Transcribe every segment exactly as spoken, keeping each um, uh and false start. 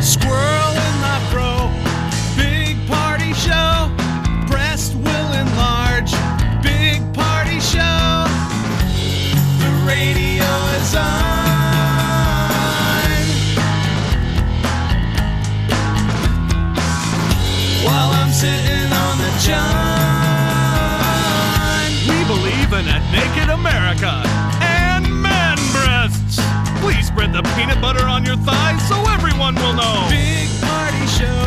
Squirrel in my bro, big party show. Breast will enlarge, big party show. The radio is on. While I'm sitting on the john. We believe in a naked America and man breasts. Please spread the peanut butter on your thighs so everyone will know. Big party show.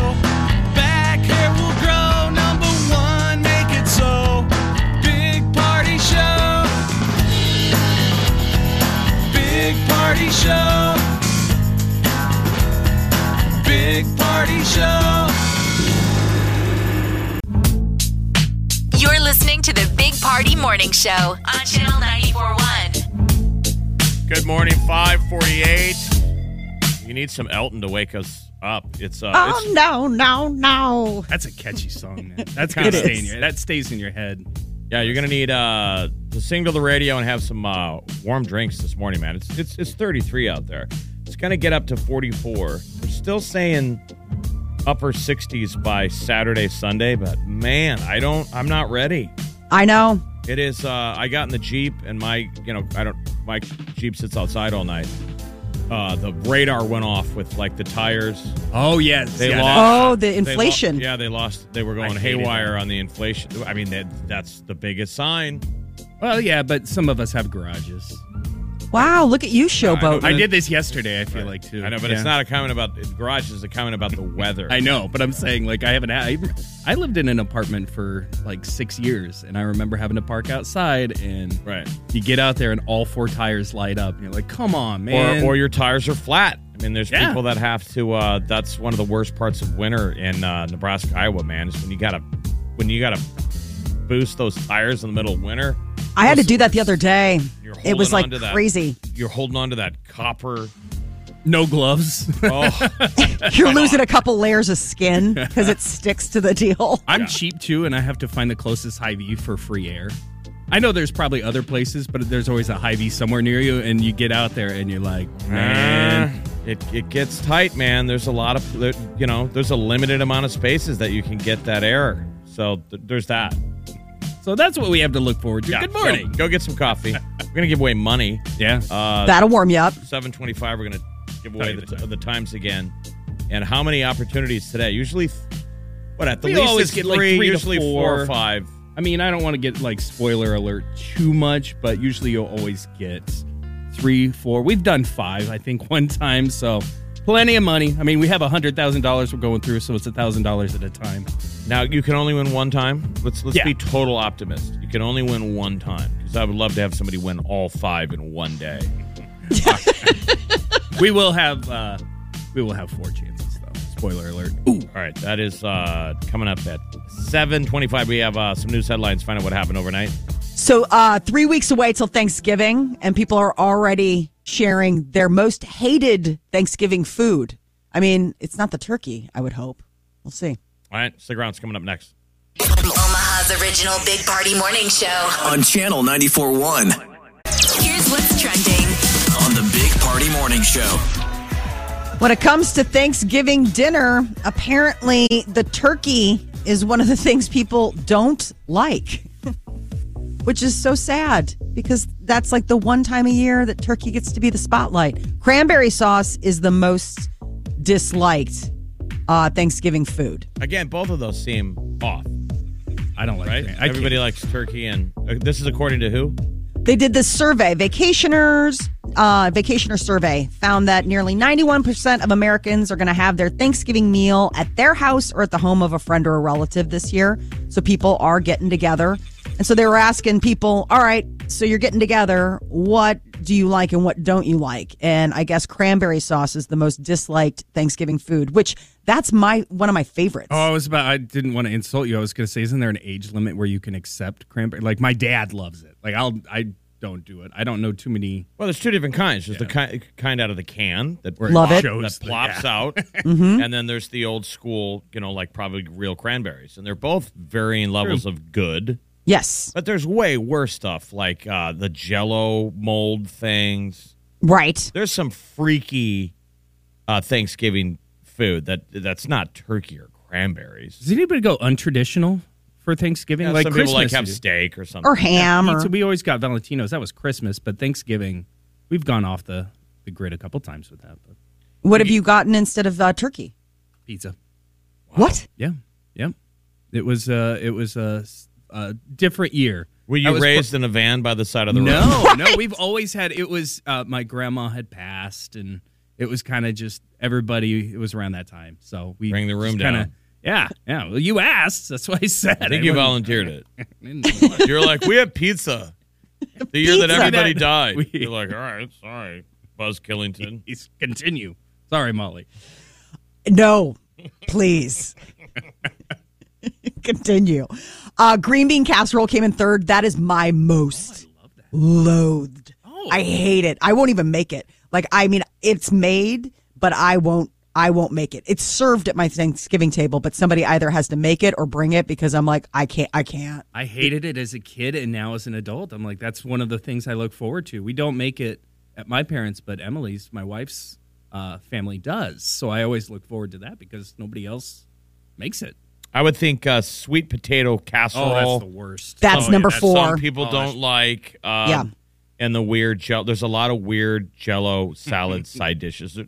Back hair will grow. Number one, make it so. Big party show. Big party show. Big party show. You're listening to the Big Party Morning Show on Channel ninety-four point one. Good morning, five forty-eight. You need some Elton to wake us up. It's uh, oh it's, no, no, no. That's a catchy song, man. That's gonna stay in your, that stays in your head. Yeah, you're gonna need uh, to sing to the radio and have some uh, warm drinks this morning, man. It's it's it's thirty-three out there. It's gonna get up to forty-four. We're still saying upper sixties by Saturday, Sunday, but man, I don't, I'm not ready. I know. It is, uh, I got in the Jeep and my, you know, I don't, my Jeep sits outside all night. Uh, the radar went off with like the tires. Oh, yes. They yeah, lost. Oh, the inflation. They lo- yeah, they lost. They were going haywire it. on the inflation. I mean, that that's the biggest sign. Well, yeah, but some of us have garages. Wow, look at you, showboat. I, I did this yesterday, I feel right. like, too. I know, but yeah. It's not a comment about the garage. It's a comment about the weather. I know, but I'm saying, like, I haven't had... I, I lived in an apartment for, like, six years, and I remember having to park outside, and right. you get out there, and all four tires light up, and you're like, come on, man. Or, or your tires are flat. I mean, there's yeah. people that have to... Uh, that's one of the worst parts of winter in uh, Nebraska, Iowa, man, is when you gotta, when you gotta boost those tires in the middle of winter. I had to do that the other day. It was like crazy. That, you're holding on to that copper. No gloves. Oh. You're losing a couple layers of skin because it sticks to the deal. I'm yeah. cheap, too, and I have to find the closest Hy-Vee for free air. I know there's probably other places, but there's always a Hy-Vee somewhere near you, and you get out there, and you're like, man. It, it gets tight, man. There's a lot of, you know, there's a limited amount of spaces that you can get that air. So th- there's that. So that's what we have to look forward to. Yeah, good morning. Go, go get some coffee. We're going to give away money. Yeah. Uh, That'll warm you up. seven twenty-five, we're going to give away the, the, time. the times again. And how many opportunities today? Usually, what, at the we least always get three, like three usually to four. four or five. I mean, I don't want to get, like, spoiler alert too much, but usually you'll always get three, four. We've done five, I think, one time, so... Plenty of money. I mean, we have one hundred thousand dollars we're going through, so it's one thousand dollars at a time. Now, you can only win one time. Let's let's yeah. be total optimists. You can only win one time, because I would love to have somebody win all five in one day. We will have uh, we will have four chances, though. Spoiler alert. Ooh. All right, that is uh, coming up at seven twenty-five. We have uh, some news headlines, find out what happened overnight. So uh, three weeks away till Thanksgiving, and people are already sharing their most hated Thanksgiving food. I mean, it's not the turkey, I would hope. We'll see. All right, stick around. It's coming up next. Omaha's original Big Party Morning Show. On Channel ninety-four point one. Here's what's trending. On the Big Party Morning Show. When it comes to Thanksgiving dinner, apparently the turkey is one of the things people don't like. Which is so sad because that's like the one time a year that turkey gets to be the spotlight. Cranberry sauce is the most disliked uh, Thanksgiving food. Again, both of those seem off. I don't like right? cran- Everybody likes turkey and uh, this is according to who? They did this survey. Vacationers, uh, vacationer survey found that nearly ninety-one percent of Americans are going to have their Thanksgiving meal at their house or at the home of a friend or a relative this year. So people are getting together. And so they were asking people, all right, so you're getting together. What do you like and what don't you like? And I guess cranberry sauce is the most disliked Thanksgiving food, which that's my one of my favorites. Oh, I was about, I didn't want to insult you. I was going to say, isn't there an age limit where you can accept cranberry? Like my dad loves it. Like I'll, I don't do it. I don't know too many. Well, there's two different kinds. There's yeah. the kind, kind out of the can that love it. Shows that plops the, yeah. out. Mm-hmm. And then there's the old school, you know, like probably real cranberries. And they're both varying levels True. Of good. Yes. But there's way worse stuff like uh, the Jell-O mold things. Right. There's some freaky uh, Thanksgiving food that that's not turkey or cranberries. Does anybody go untraditional for Thanksgiving? Yeah, like some Christmas people like have steak or something. Or ham. Yeah, or... We always got Valentino's. That was Christmas. But Thanksgiving, we've gone off the, the grid a couple times with that. But what have you gotten instead of uh, turkey? Pizza. Wow. What? Yeah. Yeah. It was... Uh, it was uh, A uh, different year. Were you raised pro- in a van by the side of the road? No, right. no. We've always had. It was uh, my grandma had passed, and it was kind of just everybody. It was around that time, so we bring the room kinda, down. Yeah, yeah. Well, you asked. That's what I said. I think I you volunteered it. it. You're like, we have pizza. The pizza. Year that everybody died. We, You're like, all right, sorry, Buzz Killington. Continue. Sorry, Molly. No, please. Continue. Uh, green bean casserole came in third. That is my most oh, I love that. loathed. Oh. I hate it. I won't even make it. Like, I mean, it's made, but I won't. I won't make it. It's served at my Thanksgiving table, but somebody either has to make it or bring it because I'm like, I can't. I can't. I hated it as a kid, and now as an adult, I'm like, that's one of the things I look forward to. We don't make it at my parents', but Emily's, my wife's uh, family does. So I always look forward to that because nobody else makes it. I would think uh, sweet potato casserole. Oh, that's the worst. That's oh, number yeah, that's four. Some people oh, don't like. Um, yeah. And the weird Jell-O. There's a lot of weird Jell-O salad side dishes.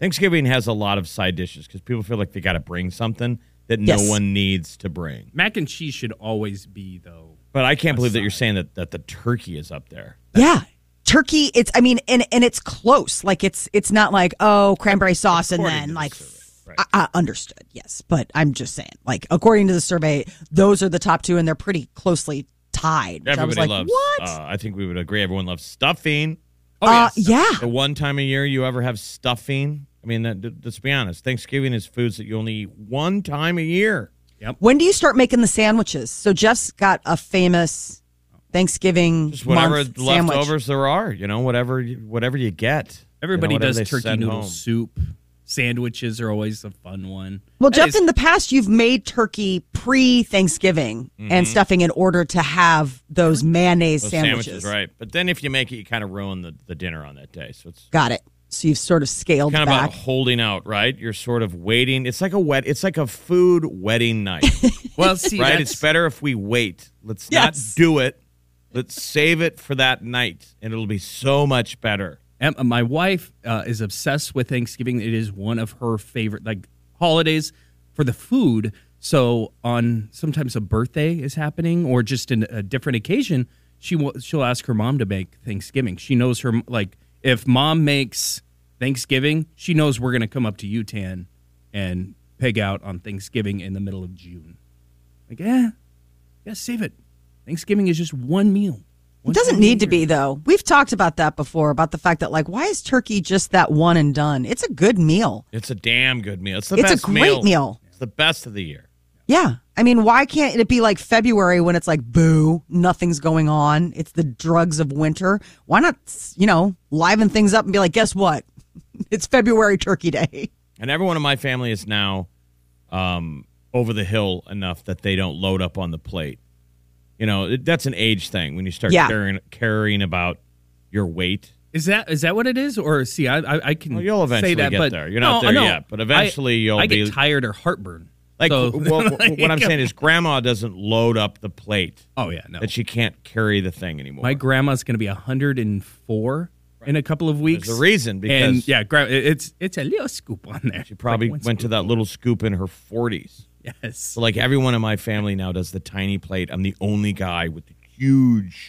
Thanksgiving has a lot of side dishes because people feel like they got to bring something that yes. no one needs to bring. Mac and cheese should always be, though. But I can't believe side. that you're saying that, that the turkey is up there. That's yeah. Turkey, it's, I mean, and, and it's close. Like, it's it's not like, oh, cranberry sauce and then, like, Right. I, I understood, yes, but I'm just saying, like, according to the survey, those are the top two, and they're pretty closely tied. Everybody I was like, loves, what? Uh, I think we would agree, everyone loves stuffing. Oh, uh, yeah. yeah. The one time a year you ever have stuffing. I mean, that, th- let's be honest, Thanksgiving is foods that you only eat one time a year. Yep. When do you start making the sandwiches? So Jeff's got a famous Thanksgiving just whatever month leftovers sandwich. There are, you know, whatever, whatever you get. Everybody you know, does turkey noodle home. Soup. Sandwiches are always a fun one. Well, that Jeff, is- in the past, you've made turkey pre-Thanksgiving mm-hmm. and stuffing in order to have those mayonnaise those sandwiches. sandwiches. Right. But then if you make it, you kind of ruin the, the dinner on that day. So it's Got it. So you've sort of scaled kind back. Kind of about holding out, right? You're sort of waiting. It's like a wet. It's like a food wedding night. well, see, Right? That's... It's better if we wait. Let's yes. not do it. Let's save it for that night, and it'll be so much better. My wife uh, is obsessed with Thanksgiving. It is one of her favorite like holidays for the food. So on sometimes a birthday is happening or just in a different occasion, she w- she'll ask her mom to make Thanksgiving. She knows her like if mom makes Thanksgiving, she knows we're going to come up to U T A N and peg out on Thanksgiving in the middle of June. Like, eh, yeah, save it. Thanksgiving is just one meal. It doesn't need to be, though. We've talked about that before, about the fact that, like, why is turkey just that one and done? It's a good meal. It's a damn good meal. It's the best meal. It's a great meal. It's the best of the year. Yeah. I mean, why can't it be like February when it's like, boo, nothing's going on. It's the drugs of winter. Why not, you know, liven things up and be like, guess what? It's February Turkey Day. And everyone in my family is now um, over the hill enough that they don't load up on the plate. You know, that's an age thing when you start yeah. caring, caring about your weight. Is that is that what it is? Or, see, I I, I can well, you'll eventually say that. Get but there. You're not no, there no. yet, but eventually I, you'll I be. I get tired or heartburn. Like, so, well, like, what I'm saying is grandma doesn't load up the plate. Oh, yeah, no. That she can't carry the thing anymore. My grandma's going to be one hundred four right. in a couple of weeks. There's a reason, because. And, yeah, it's, it's a little scoop on there. She probably like went to that little scoop in her forties. Yes. So like everyone in my family now does the tiny plate. I'm the only guy with the huge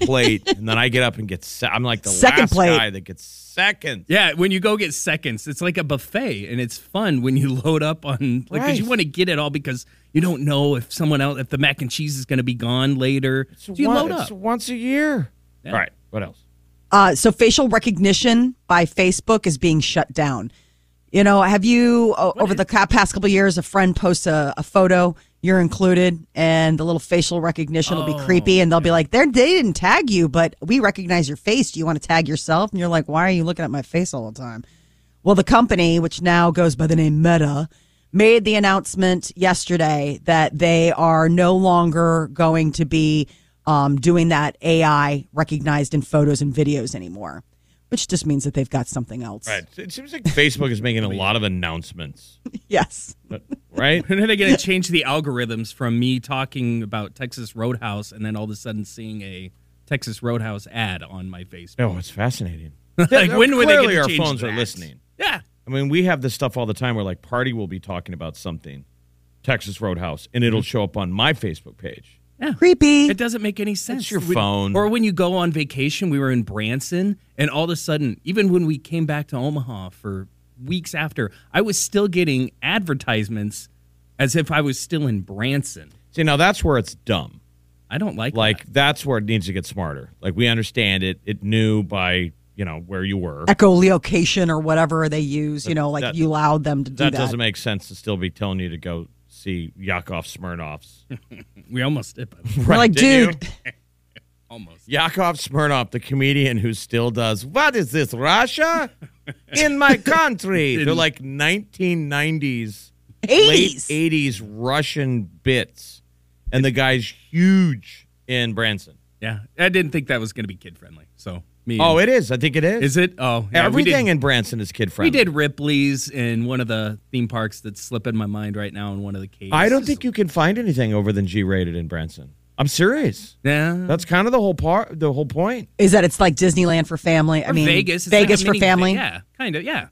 plate, and then I get up and get se- I'm like the second last plate. Guy that gets seconds. Yeah, when you go get seconds, it's like a buffet, and it's fun when you load up on like, because you want to get it all because you don't know if someone else, if the mac and cheese is going to be gone later. It's so you one, load up it's once a year. Yeah. All right, what else? Uh, so facial recognition by Facebook is being shut down. You know, have you, uh, over the past couple of years, a friend posts a, a photo, you're included, and the little facial recognition oh, will be creepy, and they'll be like, they didn't tag you, but we recognize your face. Do you want to tag yourself? And you're like, why are you looking at my face all the time? Well, the company, which now goes by the name Meta, made the announcement yesterday that they are no longer going to be um, doing that A I recognized in photos and videos anymore. Which just means that they've got something else. Right. It seems like Facebook is making a lot of announcements. Yes. But, right? When are they going to change the algorithms from me talking about Texas Roadhouse and then all of a sudden seeing a Texas Roadhouse ad on my Facebook? Oh, it's fascinating. like, yeah, when were they going to change that? Our phones are listening. Yeah. I mean, we have this stuff all the time where, like, Party will be talking about something, Texas Roadhouse, and it'll show up on my Facebook page. Yeah. Creepy. It doesn't make any sense. It's your we, phone. Or when you go on vacation, we were in Branson, and all of a sudden, even when we came back to Omaha for weeks after, I was still getting advertisements as if I was still in Branson. See, now that's where it's dumb. I don't like, like that. That's where it needs to get smarter. Like, we understand it. It knew by, you know, where you were. Echolocation or whatever they use, but you know, like that, you allowed them to do that. That doesn't make sense to still be telling you to go see Yakov Smirnoff's. We almost did. Right, we're like, dude. Almost. Yakov Smirnoff, the comedian who still does, what is this, Russia? In my country. They're like nineteen nineties, eighties. Late eighties Russian bits. And the guy's huge in Branson. Yeah. I didn't think that was going to be kid-friendly, so... Oh, it is. I think it is. Is it? Oh, yeah, everything did, in Branson is kid friendly. We did Ripley's in one of the theme parks that's slipping my mind right now in one of the caves. I don't think you can find anything over than G-rated in Branson. I'm serious. Yeah, that's kind of the whole part. The whole point is that it's like Disneyland for family. Or I mean, Vegas, it's Vegas like for mini, family. Yeah, kind of. Yeah,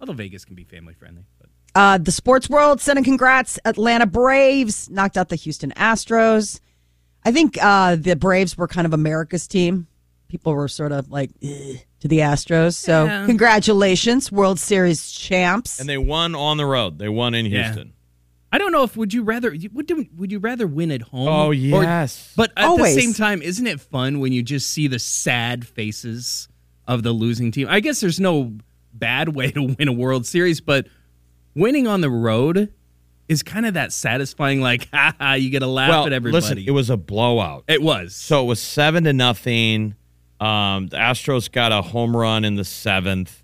although Vegas can be family friendly. But. Uh, the sports world sending congrats. Atlanta Braves knocked out the Houston Astros. I think uh, the Braves were kind of America's team. People were sort of like, ugh, to the Astros. So yeah. Congratulations, World Series champs. And they won on the road. They won in Houston. Yeah. I don't know if would you rather would do, would you rather win at home? Oh, yes. Or, but at Always. the same time, isn't it fun when you just see the sad faces of the losing team? I guess there's no bad way to win a World Series, but winning on the road is kind of that satisfying, like, ha ha, you get to laugh well, at everybody. Listen, it was a blowout. It was. So it was seven to nothing. Um, the Astros got a home run in the seventh,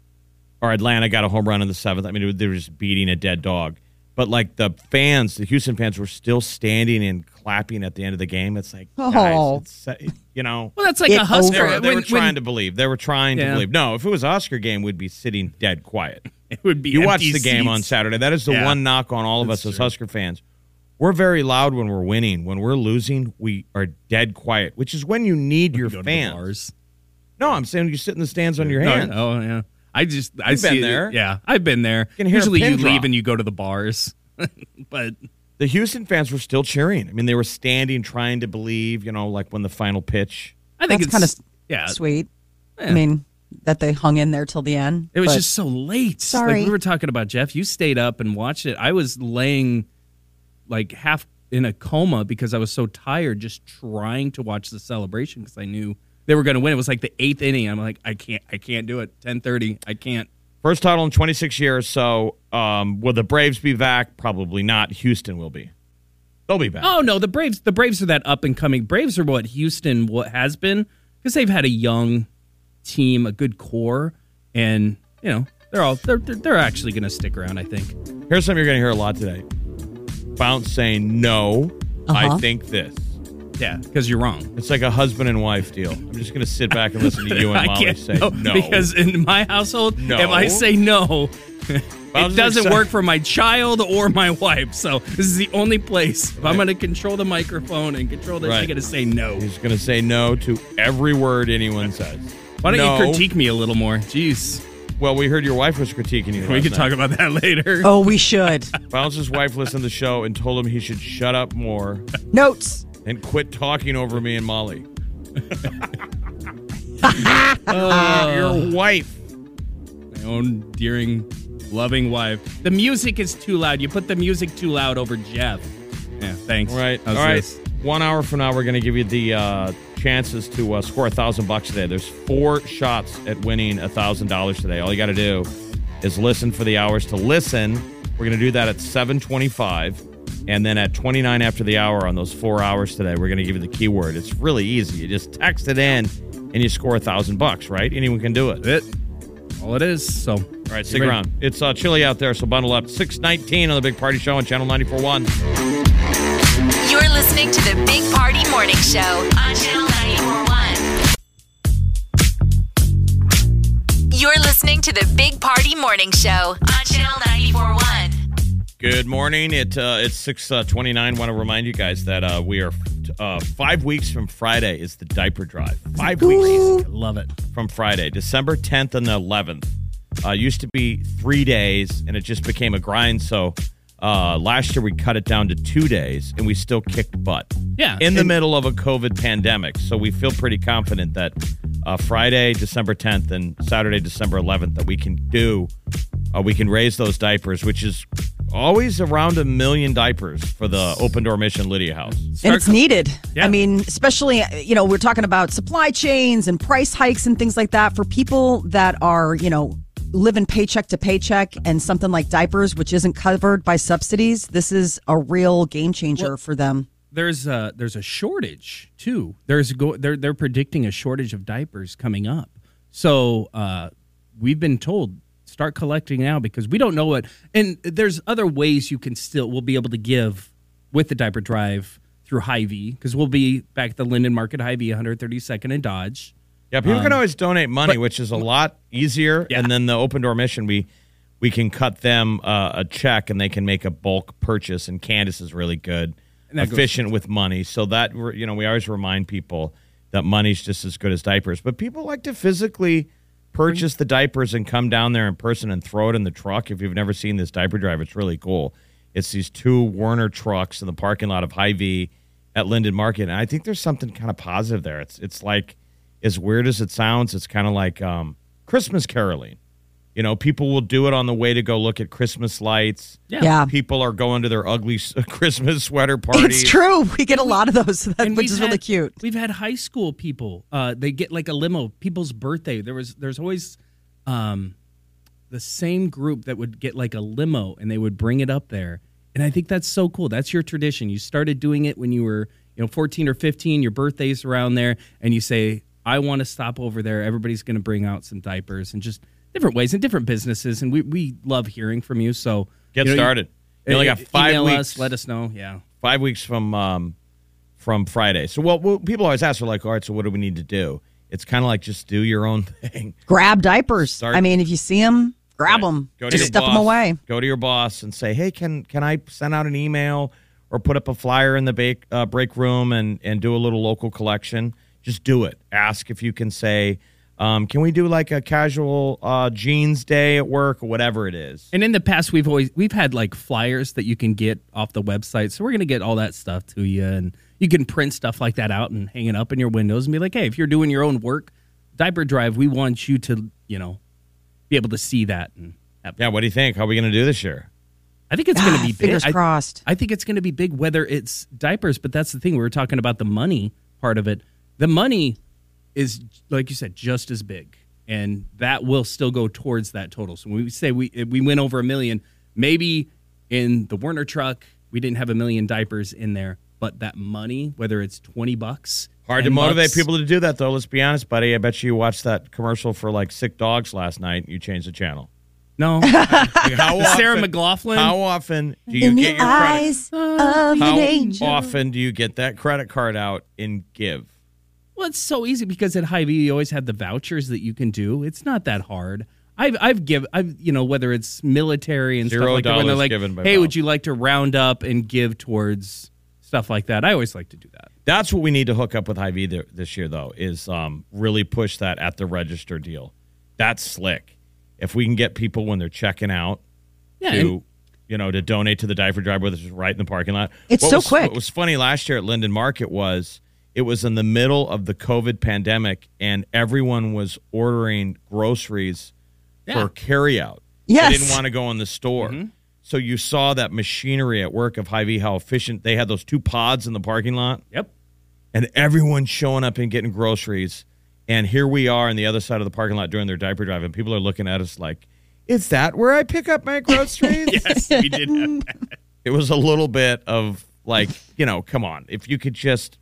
or Atlanta got a home run in the seventh. I mean, they were just beating a dead dog. But, like, the fans, the Houston fans were still standing and clapping at the end of the game. It's like, oh. guys, it's, you know. Well, that's like a Husker. They were, they when, were trying when, to believe. They were trying yeah. to believe. No, if it was an Oscar game, we'd be sitting dead quiet. It would be You watched the seats. game on Saturday. That is the yeah. one knock on all of that's us true. as Husker fans. We're very loud when we're winning. When we're losing, we are dead quiet, which is when you need when your you fans. No, I'm saying you sit in the stands on your hands. No, oh, yeah. I just, You've I see. Been there. It, yeah, I've been there. You Usually you drop. leave and you go to the bars. But the Houston fans were still cheering. I mean, they were standing, trying to believe, you know, like when the final pitch. I think That's it's kind of yeah. sweet. Yeah. I mean, that they hung in there till the end. It was just so late. Sorry. Like we were talking about, Jeff, you stayed up and watched it. I was laying like half in a coma because I was so tired just trying to watch the celebration because I knew they were going to win. It was like the eighth inning. I'm like, I can't, I can't do it. ten thirty, I can't. First title in twenty-six years. So, um, will the Braves be back? Probably not. Houston will be. They'll be back. Oh no, the Braves. The Braves are that up and coming. Braves are what Houston what has been because they've had a young team, a good core, and you know they're all they're they're actually going to stick around. I think. Here's something you're going to hear a lot today. Bounce saying no, uh-huh. I think this. Yeah, because you're wrong. It's like a husband and wife deal. I'm just going to sit back and listen to you and Molly say no, no. Because in my household, no. if I say no, Bounce it doesn't work for my child or my wife. So this is the only place. If right. I'm going to control the microphone and control this, right. I'm going to say no. He's going to say no to every word anyone says. Why don't no. you critique me a little more? Jeez. Well, we heard your wife was critiquing you. We could talk about that later. Oh, we should. Bounce's wife listened to the show and told him he should shut up more. Notes. and quit talking over me and Molly. uh, your wife. My own dearing, loving wife. The music is too loud. You put the music too loud over Jeff. Yeah, thanks. All right. How's All right. This? One hour from now, we're going to give you the uh, chances to uh, score one thousand bucks today. There's four shots at winning one thousand dollars today. All you got to do is listen for the hours to listen. We're going to do that at seven twenty-five. And then at twenty-nine after the hour on those four hours today, we're going to give you the keyword. It's really easy. You just text it in, and you score a thousand bucks, right? Anyone can do it. That's it. All it is. So, all right, stick around. It's uh, chilly out there, so bundle up. six nineteen on the Big Party Show on Channel ninety-four point one. You're listening to the Big Party Morning Show on Channel ninety-four point one. You're listening to the Big Party Morning Show on Channel ninety-four point one. Good morning. It uh, it's six twenty-nine. Want to remind you guys that uh, we are uh, five weeks from Friday is the diaper drive. Five Ooh. weeks. I love it. From Friday, December tenth and eleventh. Uh, used to be three days, and it just became a grind. So uh, last year we cut it down to two days, and we still kicked butt. Yeah. In the middle of a COVID pandemic. So we feel pretty confident that uh, Friday, December tenth, and Saturday, December eleventh, that we can do, uh, we can raise those diapers, which is... always around a million diapers for the Open Door Mission Lydia House. Start and it's needed. Yeah. I mean, especially, you know, we're talking about supply chains and price hikes and things like that for people that are, you know, living paycheck to paycheck, and something like diapers, which isn't covered by subsidies. This is a real game changer well, for them. There's a, there's a shortage, too. There's go, they're, they're predicting a shortage of diapers coming up. So uh, we've been told... start collecting now, because we don't know what, and there's other ways you can still, we'll be able to give with the diaper drive through Hy-Vee, because we'll be back at the Linden Market, Hy-Vee, one thirty-second and Dodge. Yeah, people um, can always donate money, but, which is a lot easier, yeah. And then the Open Door Mission, we we can cut them uh, a check, and they can make a bulk purchase, and Candace is really good, efficient goes- with money, so that, you know, we always remind people that money's just as good as diapers, but people like to physically... purchase the diapers and come down there in person and throw it in the truck. If you've never seen this diaper drive, it's really cool. It's these two Werner trucks in the parking lot of Hy-Vee at Linden Market. And I think there's something kind of positive there. It's it's like, as weird as it sounds, it's kind of like um, Christmas caroling. You know, people will do it on the way to go look at Christmas lights. Yeah. yeah. People are going to their ugly Christmas sweater parties. It's true. We get a lot of those, which is had, really cute. We've had high school people. Uh, they get like a limo. People's birthday. There was There's always um, the same group that would get like a limo, and they would bring it up there. And I think that's so cool. That's your tradition. You started doing it when you were, you know, fourteen or fifteen. Your birthday's around there. And you say, I want to stop over there. Everybody's going to bring out some diapers and just... different ways and different businesses, and we, we love hearing from you. So get you know, started. You, you only got five email weeks. Us, let us know. Yeah, five weeks from um, from Friday. So well, well, people always ask, they're like, all right, so what do we need to do? It's kind of like just do your own thing. Grab diapers. Start. I mean, if you see them, grab right. them. Go to just step boss, them away. Go to your boss and say, hey, can can I send out an email or put up a flyer in the bake, uh, break room and and do a little local collection? Just do it. Ask if you can say. Um, can we do like a casual uh, jeans day at work or whatever it is? And in the past, we've always we've had like flyers that you can get off the website. So we're going to get all that stuff to you. And you can print stuff like that out and hang it up in your windows and be like, hey, if you're doing your own work, diaper drive, we want you to, you know, be able to see that. And that yeah. What do you think? How are we going to do this year? I think it's ah, going to be big. Fingers crossed. I, I think it's going to be big, whether it's diapers. But that's the thing. We were talking about the money part of it. The money is, like you said, just as big. And that will still go towards that total. So when we say we we went over a million, maybe in the Werner truck, we didn't have a million diapers in there. But that money, whether it's twenty bucks. Hard to motivate bucks, people to do that, though. Let's be honest, buddy. I bet you watched that commercial for, like, sick dogs last night and you changed the channel. No. How often, Sarah McLaughlin. How often do you in get your eyes credit? Of how an angel. Often do you get that credit card out and give? Well, it's so easy because at Hy-Vee you always have the vouchers that you can do. It's not that hard. I've I've give I've you know whether it's military and Zero stuff like that. When they're like, hey, mouth. Would you like to round up and give towards stuff like that? I always like to do that. That's what we need to hook up with Hy-Vee th- this year though. Is um, really push that at the register deal. That's slick. If we can get people when they're checking out, yeah, to you know, to donate to the diaper drive, which is right in the parking lot. It's what so was, quick. What was funny last year at Linden Market was it was in the middle of the COVID pandemic, and everyone was ordering groceries yeah. for carryout. Yes. They didn't want to go in the store. Mm-hmm. So you saw that machinery at work of Hy-Vee, how efficient. They had those two pods in the parking lot. Yep. And everyone showing up and getting groceries. And here we are on the other side of the parking lot doing their diaper drive, and people are looking at us like, is that where I pick up my groceries? Yes, we did have that. It was a little bit of like, you know, come on. If you could just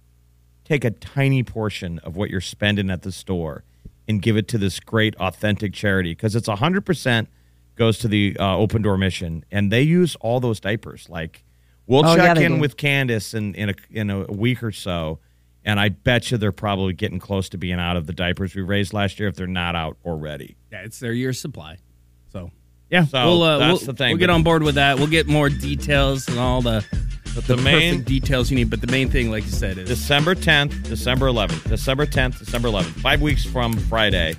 take a tiny portion of what you're spending at the store and give it to this great, authentic charity, because it's one hundred percent goes to the uh, Open Door Mission, and they use all those diapers. Like, we'll oh, check yeah, in do. with Candace in in a, in a week or so, and I bet you they're probably getting close to being out of the diapers we raised last year if they're not out already. Yeah, it's their year's supply. So, yeah, so we'll, uh, that's we'll, the thing. We'll get on board with that. We'll get more details and all the, the, the main details you need. But the main thing, like you said, is December tenth, December eleventh, December tenth, December eleventh, five weeks from Friday,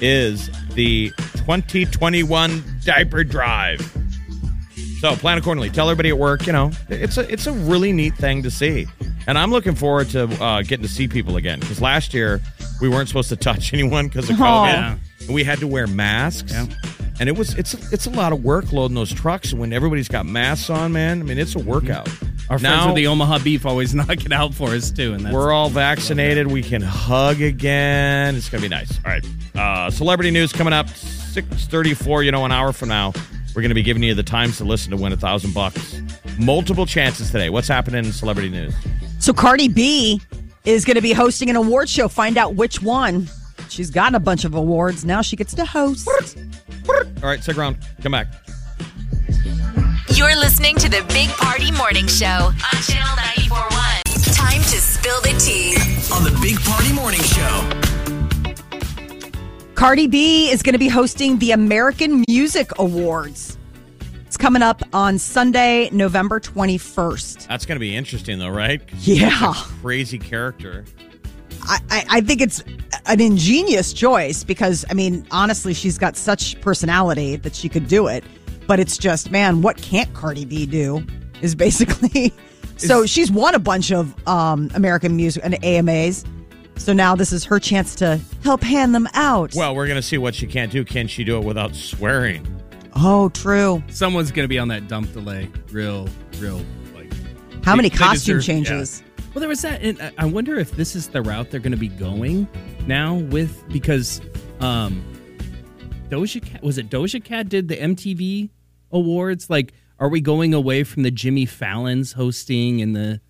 is the twenty twenty-one diaper drive. So plan accordingly. Tell everybody at work, you know, it's a it's a really neat thing to see. And I'm looking forward to uh, getting to see people again, because last year we weren't supposed to touch anyone because of COVID. Yeah. And we had to wear masks. Yeah. And it was it's it's a lot of work loading those trucks. And when everybody's got masks on, man, I mean, it's a workout. Our now, friends with the Omaha Beef always knock it out for us, too. And that's, we're all vaccinated. We can hug again. It's going to be nice. All right. Uh, celebrity news coming up six thirty-four, you know, an hour from now. We're going to be giving you the times to listen to win a thousand bucks. Multiple chances today. What's happening in celebrity news? So Cardi B is going to be hosting an award show. Find out which one. She's gotten a bunch of awards. Now she gets to host. All right, stick around. Come back. You're listening to the Big Party Morning Show on Channel ninety-four point one. Time to spill the tea on the Big Party Morning Show. Cardi B is going to be hosting the American Music Awards. It's coming up on Sunday, November twenty-first. That's going to be interesting, though, right? Yeah. Crazy character. I, I think it's an ingenious choice because, I mean, honestly, she's got such personality that she could do it. But it's just, man, what can't Cardi B do is basically... So is, she's won a bunch of um, American music and A M As. So now this is her chance to help hand them out. Well, we're going to see what she can't do. Can she do it without swearing? Oh, true. Someone's going to be on that dump delay. Real, real. Like, How they, many costume deserve, changes? Yeah. Well, there was that, and I wonder if this is the route they're going to be going now with, because um, Doja Cat, was it Doja Cat did the M T V Awards? Like, are we going away from the Jimmy Fallon's hosting and the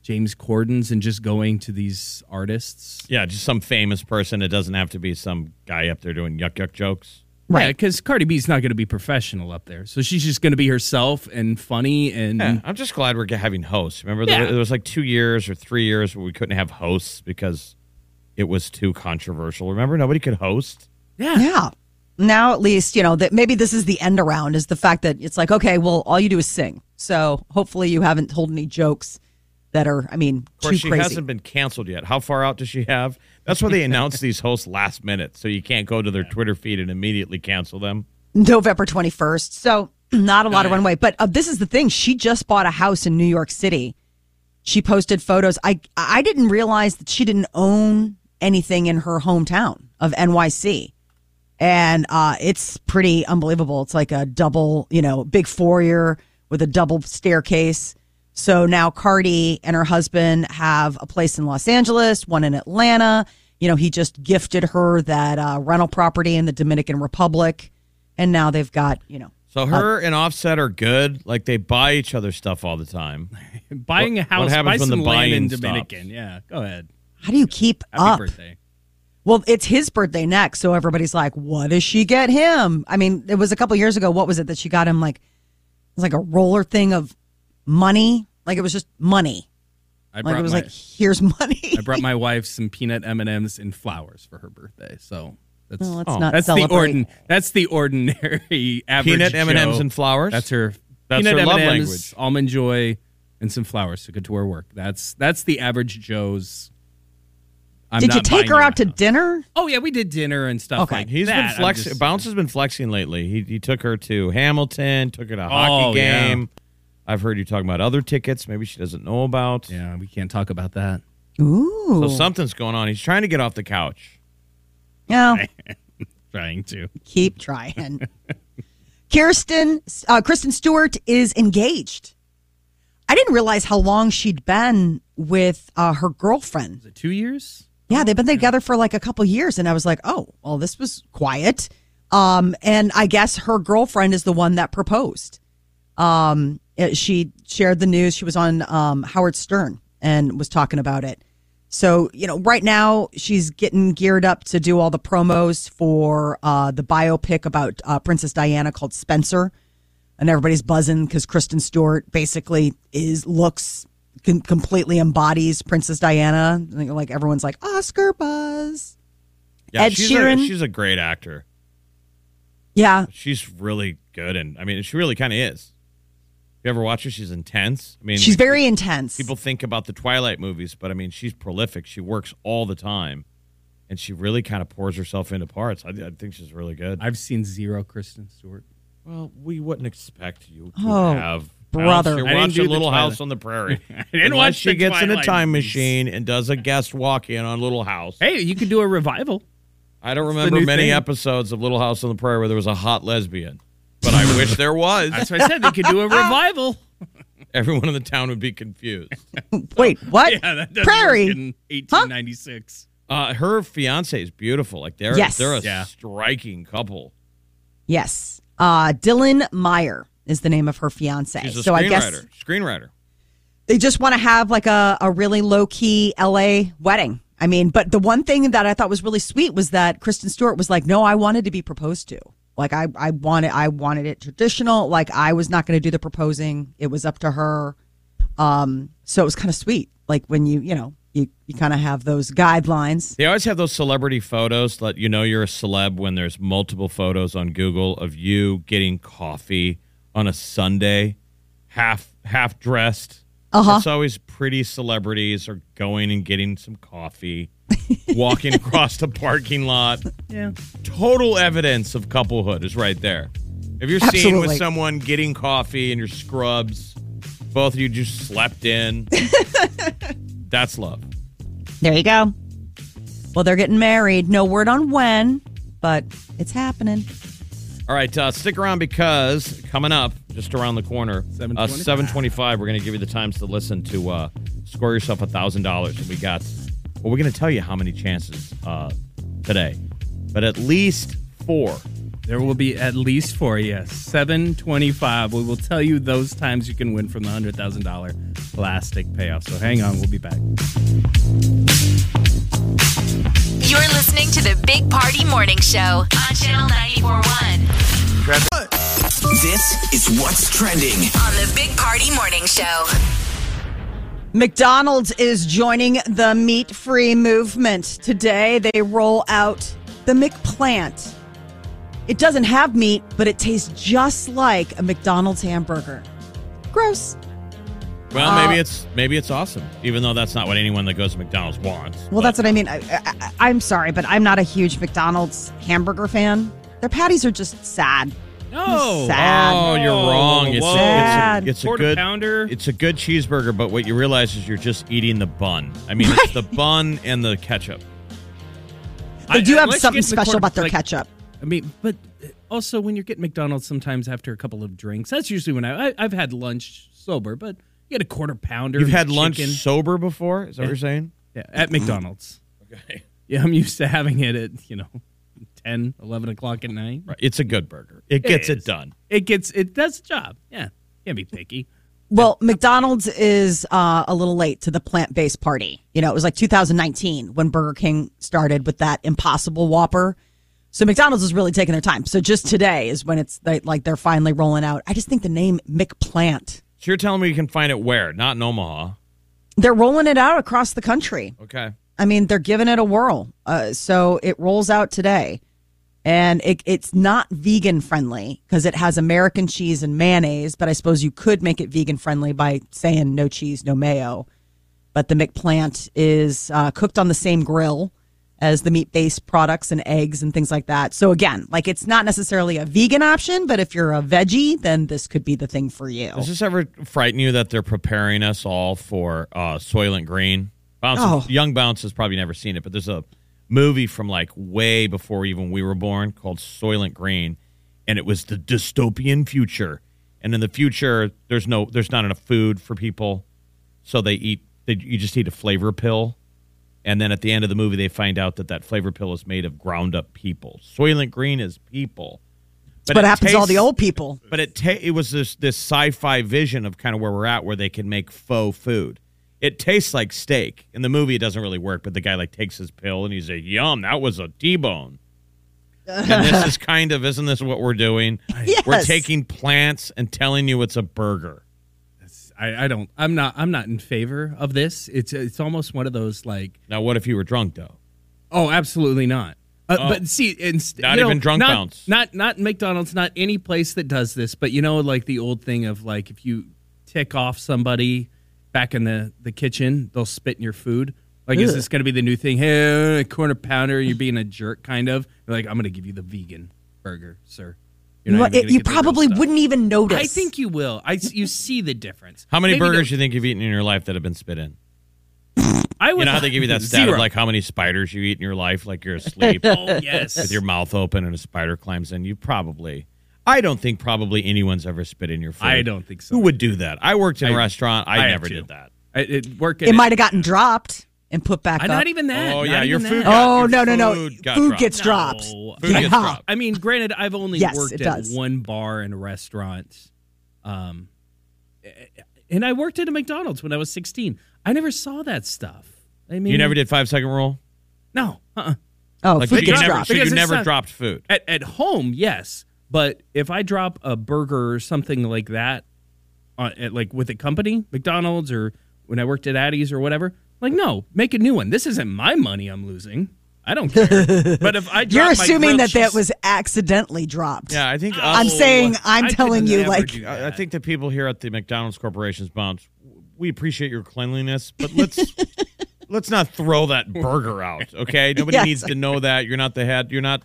James Corden's and just going to these artists? Yeah, just some famous person. It doesn't have to be some guy up there doing yuck, yuck jokes. Right, because yeah, Cardi B's not going to be professional up there. So she's just going to be herself and funny. And yeah, I'm just glad we're having hosts. Remember, yeah. there was like two years or three years where we couldn't have hosts because it was too controversial. Remember, nobody could host? Yeah. Yeah. Now, at least, you know, that maybe this is the end around, is the fact that it's like, okay, well, all you do is sing. So hopefully you haven't told any jokes that are, I mean, too crazy. Of course, she hasn't been canceled yet. How far out does she have? That's why they announce these hosts last minute, so you can't go to their Twitter feed and immediately cancel them. November twenty-first, so not a lot of runway. But uh, this is the thing. She just bought a house in New York City. She posted photos. I, I didn't realize that she didn't own anything in her hometown of N Y C. And uh, it's pretty unbelievable. It's like a double, you know, big foyer with a double staircase. So now Cardi and her husband have a place in Los Angeles, one in Atlanta. You know, he just gifted her that uh, rental property in the Dominican Republic. And now they've got, you know. So her uh, and Offset are good. Like, they buy each other stuff all the time. Buying a house, what happens buy when the buying in Dominican. Stops? Yeah, go ahead. How do you keep Happy up? Happy birthday. Well, it's his birthday next, so everybody's like, what does she get him? I mean, it was a couple years ago. What was it that she got him? Like, it was like a roller thing of money. Like, it was just money. I like, it was my, like, here's money. I brought my wife some peanut M and M's and flowers for her birthday. So that's, well, let's oh, not that's the ordin- That's the ordinary average peanut M and M's and flowers. That's her. That's peanut her M and M's, love language. Almond Joy and some flowers to go to her work. That's that's the average Joe's I'm did you take her out to dinner? Oh, yeah, we did dinner and stuff okay. like He's that. Been flexing. Bounce has been flexing lately. He, he took her to Hamilton, took her to a hockey oh, game. Yeah. I've heard you talking about other tickets maybe she doesn't know about. Yeah, we can't talk about that. Ooh. So something's going on. He's trying to get off the couch. No. Trying to. Keep trying. Kirsten, uh, Kristen Stewart is engaged. I didn't realize how long she'd been with uh, her girlfriend. Is it two years? Yeah, they've been together for like a couple years, and I was like, oh, well, this was quiet. Um, and I guess her girlfriend is the one that proposed. Um, it, she shared the news. She was on um, Howard Stern and was talking about it. So, you know, right now she's getting geared up to do all the promos for uh, the biopic about uh, Princess Diana called Spencer. And everybody's buzzing because Kristen Stewart basically is looks com- completely embodies Princess Diana. And, like everyone's like Oscar buzz. Yeah, Ed she's Sheeran. A, she's a great actor. Yeah, she's really good, and I mean, she really kind of is. You ever watch her? She's intense. I mean, she's very intense. People think about the Twilight movies, but I mean, she's prolific. She works all the time, and she really kind of pours herself into parts. I, I think she's really good. I've seen zero Kristen Stewart. Well, we wouldn't expect you to oh, have. Brother. You're watching Little House on the Prairie. I didn't watch she gets Twilight. In a time machine and does a guest walk-in on Little House. Hey, you could do a revival. I don't remember many thing. episodes of Little House on the Prairie where there was a hot lesbian, but I wish there was. That's what I said. They could do a revival. Everyone in the town would be confused. Wait, what? Yeah, that Prairie? In eighteen ninety-six. Huh? Uh, her fiance is beautiful. Like they're, yes. they're a yeah. striking couple. Yes. Uh, Dylan Meyer is the name of her fiance. She's a so screenwriter. I guess screenwriter. They just want to have like a, a really low key L A wedding. I mean, but the one thing that I thought was really sweet was that Kristen Stewart was like, "No, I wanted to be proposed to. Like, I I wanted I wanted it traditional. Like, I was not going to do the proposing. It was up to her." Um, so it was kind of sweet. Like when you you know you you kind of have those guidelines. They always have those celebrity photos that you know you're a celeb when there's multiple photos on Google of you getting coffee on a Sunday, half half dressed. Uh-huh. It's always pretty celebrities are going and getting some coffee, walking across the parking lot. Yeah. Total evidence of couplehood is right there. If you're Absolutely. Seen with someone getting coffee in your scrubs, both of you just slept in. That's love. There you go. Well, they're getting married. No word on when, but it's happening. All right, uh, stick around because coming up, just around the corner, uh, seven twenty-five, we're going to give you the times to listen to uh, score yourself one thousand dollars. And we got, well, we're going to tell you how many chances uh, today, but at least four. There will be at least four, yes. seven twenty-five. We will tell you those times you can win from the one hundred thousand dollars plastic payoff. So hang on. We'll be back. You're listening to the Big Party Morning Show on Channel ninety-four point one. This is What's Trending on the Big Party Morning Show. McDonald's is joining the meat-free movement. Today, they roll out the McPlant. It doesn't have meat, but it tastes just like a McDonald's hamburger. Gross. Well, maybe uh, it's maybe it's awesome, even though that's not what anyone that goes to McDonald's wants. Well, but. That's what I mean. I, I, I'm sorry, but I'm not a huge McDonald's hamburger fan. Their patties are just sad. No. Sad. Oh, you're wrong. It's sad. A, it's a, it's a good pounder. It's a good cheeseburger, but what you realize is you're just eating the bun. I mean, it's the bun and the ketchup. They I, do have something special quarter, about their like, ketchup. I mean, but also when you're getting McDonald's sometimes after a couple of drinks, that's usually when I, I, I've had lunch sober, but you had a quarter pounder. You've had chicken. Lunch sober before? Is that at, what you're saying? Yeah, at McDonald's. Okay. Yeah, I'm used to having it at, you know, ten, eleven o'clock at night. Right. It's a good burger. It, it gets is. It done. It gets, it does the job. Yeah, can't be picky. Well, McDonald's is uh, a little late to the plant-based party. You know, it was like two thousand nineteen when Burger King started with that Impossible Whopper. So McDonald's is really taking their time. So just today is when it's they, like they're finally rolling out. I just think the name McPlant. So you're telling me you can find it where? Not in Omaha. They're rolling it out across the country. Okay. I mean, they're giving it a whirl. Uh, so it rolls out today. And it, it's not vegan friendly because it has American cheese and mayonnaise. But I suppose you could make it vegan friendly by saying no cheese, no mayo. but the McPlant is uh, cooked on the same grill as the meat-based products and eggs and things like that. So again, like, it's not necessarily a vegan option, but if you're a veggie, then this could be the thing for you. Does this ever frighten you that they're preparing us all for uh, Soylent Green? Bounce, oh. Young Bounce has probably never seen it, but there's a movie from like way before even we were born called Soylent Green, and it was the dystopian future. And in the future, there's no, there's not enough food for people, so they eat. They, you just eat a flavor pill. And then at the end of the movie, they find out that that flavor pill is made of ground-up people. Soylent Green is people. But what happens tastes, to all the old people. But it ta- it was this, this sci-fi vision of kind of where we're at, where they can make faux food. It tastes like steak. In the movie, it doesn't really work, but the guy like takes his pill, and he's like, yum, that was a T-bone. And this is kind of, isn't this what we're doing? Yes. We're taking plants and telling you it's a burger. I, I don't. I'm not. I'm not in favor of this. It's. It's almost one of those like. Now, what if you were drunk though? Oh, absolutely not. Uh, oh. But see, inst- not you know, even drunk not, bounce. Not. Not McDonald's. Not any place that does this. But you know, like the old thing of like if you tick off somebody back in the, the kitchen, they'll spit in your food. Like, Ugh. Is this going to be the new thing? Hey, a quarter pounder. You're being a jerk, kind of. You're like, I'm going to give you the vegan burger, sir. Well, it, you probably wouldn't even notice. I think you will. I, you see the difference. How many Maybe burgers do you think you've eaten in your life that have been spit in? I would. You know how they give you that stat zero. Of like how many spiders you eat in your life, like you're asleep. Oh, yes. With your mouth open and a spider climbs in. You probably, I don't think probably anyone's ever spit in your food. I don't think so. Who would do that? I worked in I, a restaurant. I, I never did that. I, it work it might have gotten dropped. And put back I, up. Not even that. Oh, yeah, your food, got, oh, your no, no, no. food, got food gets dropped. No. Food yeah. gets dropped. I mean, granted, I've only yes, worked at does. one bar and restaurant. Um, and I worked at a McDonald's when I was sixteen. I never saw that stuff. I mean, you never did five-second rule? No. Uh-uh. Oh, like, food gets never, dropped. So you never not, dropped food? At, at home, yes. But if I drop a burger or something like that, uh, at, like with a company, McDonald's or when I worked at Addie's or whatever, like, no, make a new one. This isn't my money I'm losing. I don't care. But if I drop You're assuming my that cheese... that was accidentally dropped. Yeah, I think... Oh, I'm saying, I'm I telling you, like... I think the people here at the McDonald's Corporation's Bounce, we appreciate your cleanliness, but let's let's not throw that burger out, okay? Nobody yes. needs to know that. You're not the head. You're not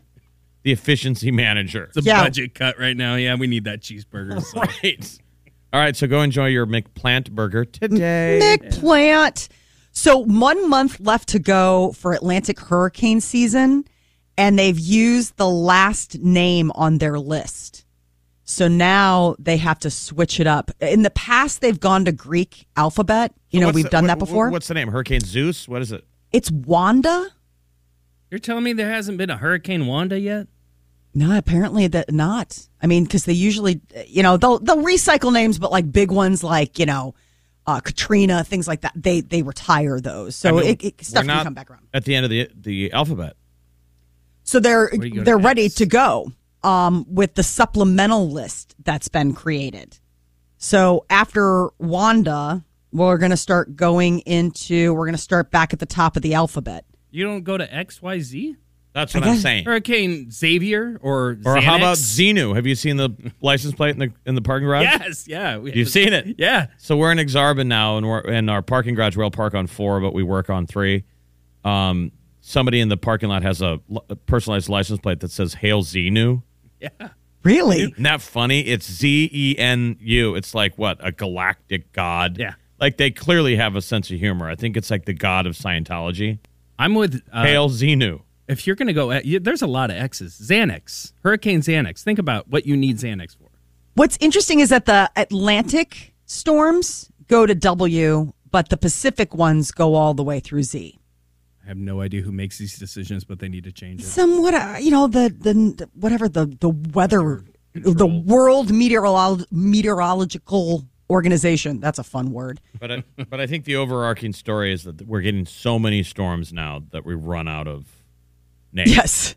the efficiency manager. It's a yeah. budget cut right now. Yeah, we need that cheeseburger. So. Right. All right, so go enjoy your McPlant burger today. McPlant... So one month left to go for Atlantic hurricane season, and they've used the last name on their list. So now they have to switch it up. In the past, they've gone to Greek alphabet. You know, what's we've the, done what, that before. What's the name? Hurricane Zeus? What is it? It's Wanda. You're telling me there hasn't been a Hurricane Wanda yet? No, apparently that not. I mean, because they usually, you know, they'll they'll recycle names, but like big ones like, you know, Uh, Katrina, things like that. They they retire those, so I mean, it, it stuff can come back around. At the end of the the alphabet, so they're they're ready to go um, with the supplemental list that's been created. So after Wanda, we're going to start going into we're going to start back at the top of the alphabet. You don't go to X Y Z. That's what I'm saying. Hurricane Xavier or Xanax. Or how about Xenu? Have you seen the license plate in the in the parking garage? Yes, yeah. We You've seen it. Yeah. So we're in Aksarben now, and we're in our parking garage. We'll park on four, but we work on three. Um, somebody in the parking lot has a, a personalized license plate that says Hail Xenu. Yeah. Really? Isn't that funny? It's Z E N U. It's like, what, a galactic god? Yeah. Like, they clearly have a sense of humor. I think it's like the god of Scientology. I'm with... Uh, Hail Xenu. If you're going to go, there's a lot of X's. Xanax, Hurricane Xanax. Think about what you need Xanax for. What's interesting is that the Atlantic storms go to W, but the Pacific ones go all the way through Z. I have no idea who makes these decisions, but they need to change it. Somewhat, uh, you know, the, the whatever the, the weather, Control. the World Meteorolo- Meteorological Organization. That's a fun word. But I, but I think the overarching story is that we're getting so many storms now that we run out of. Name. Yes,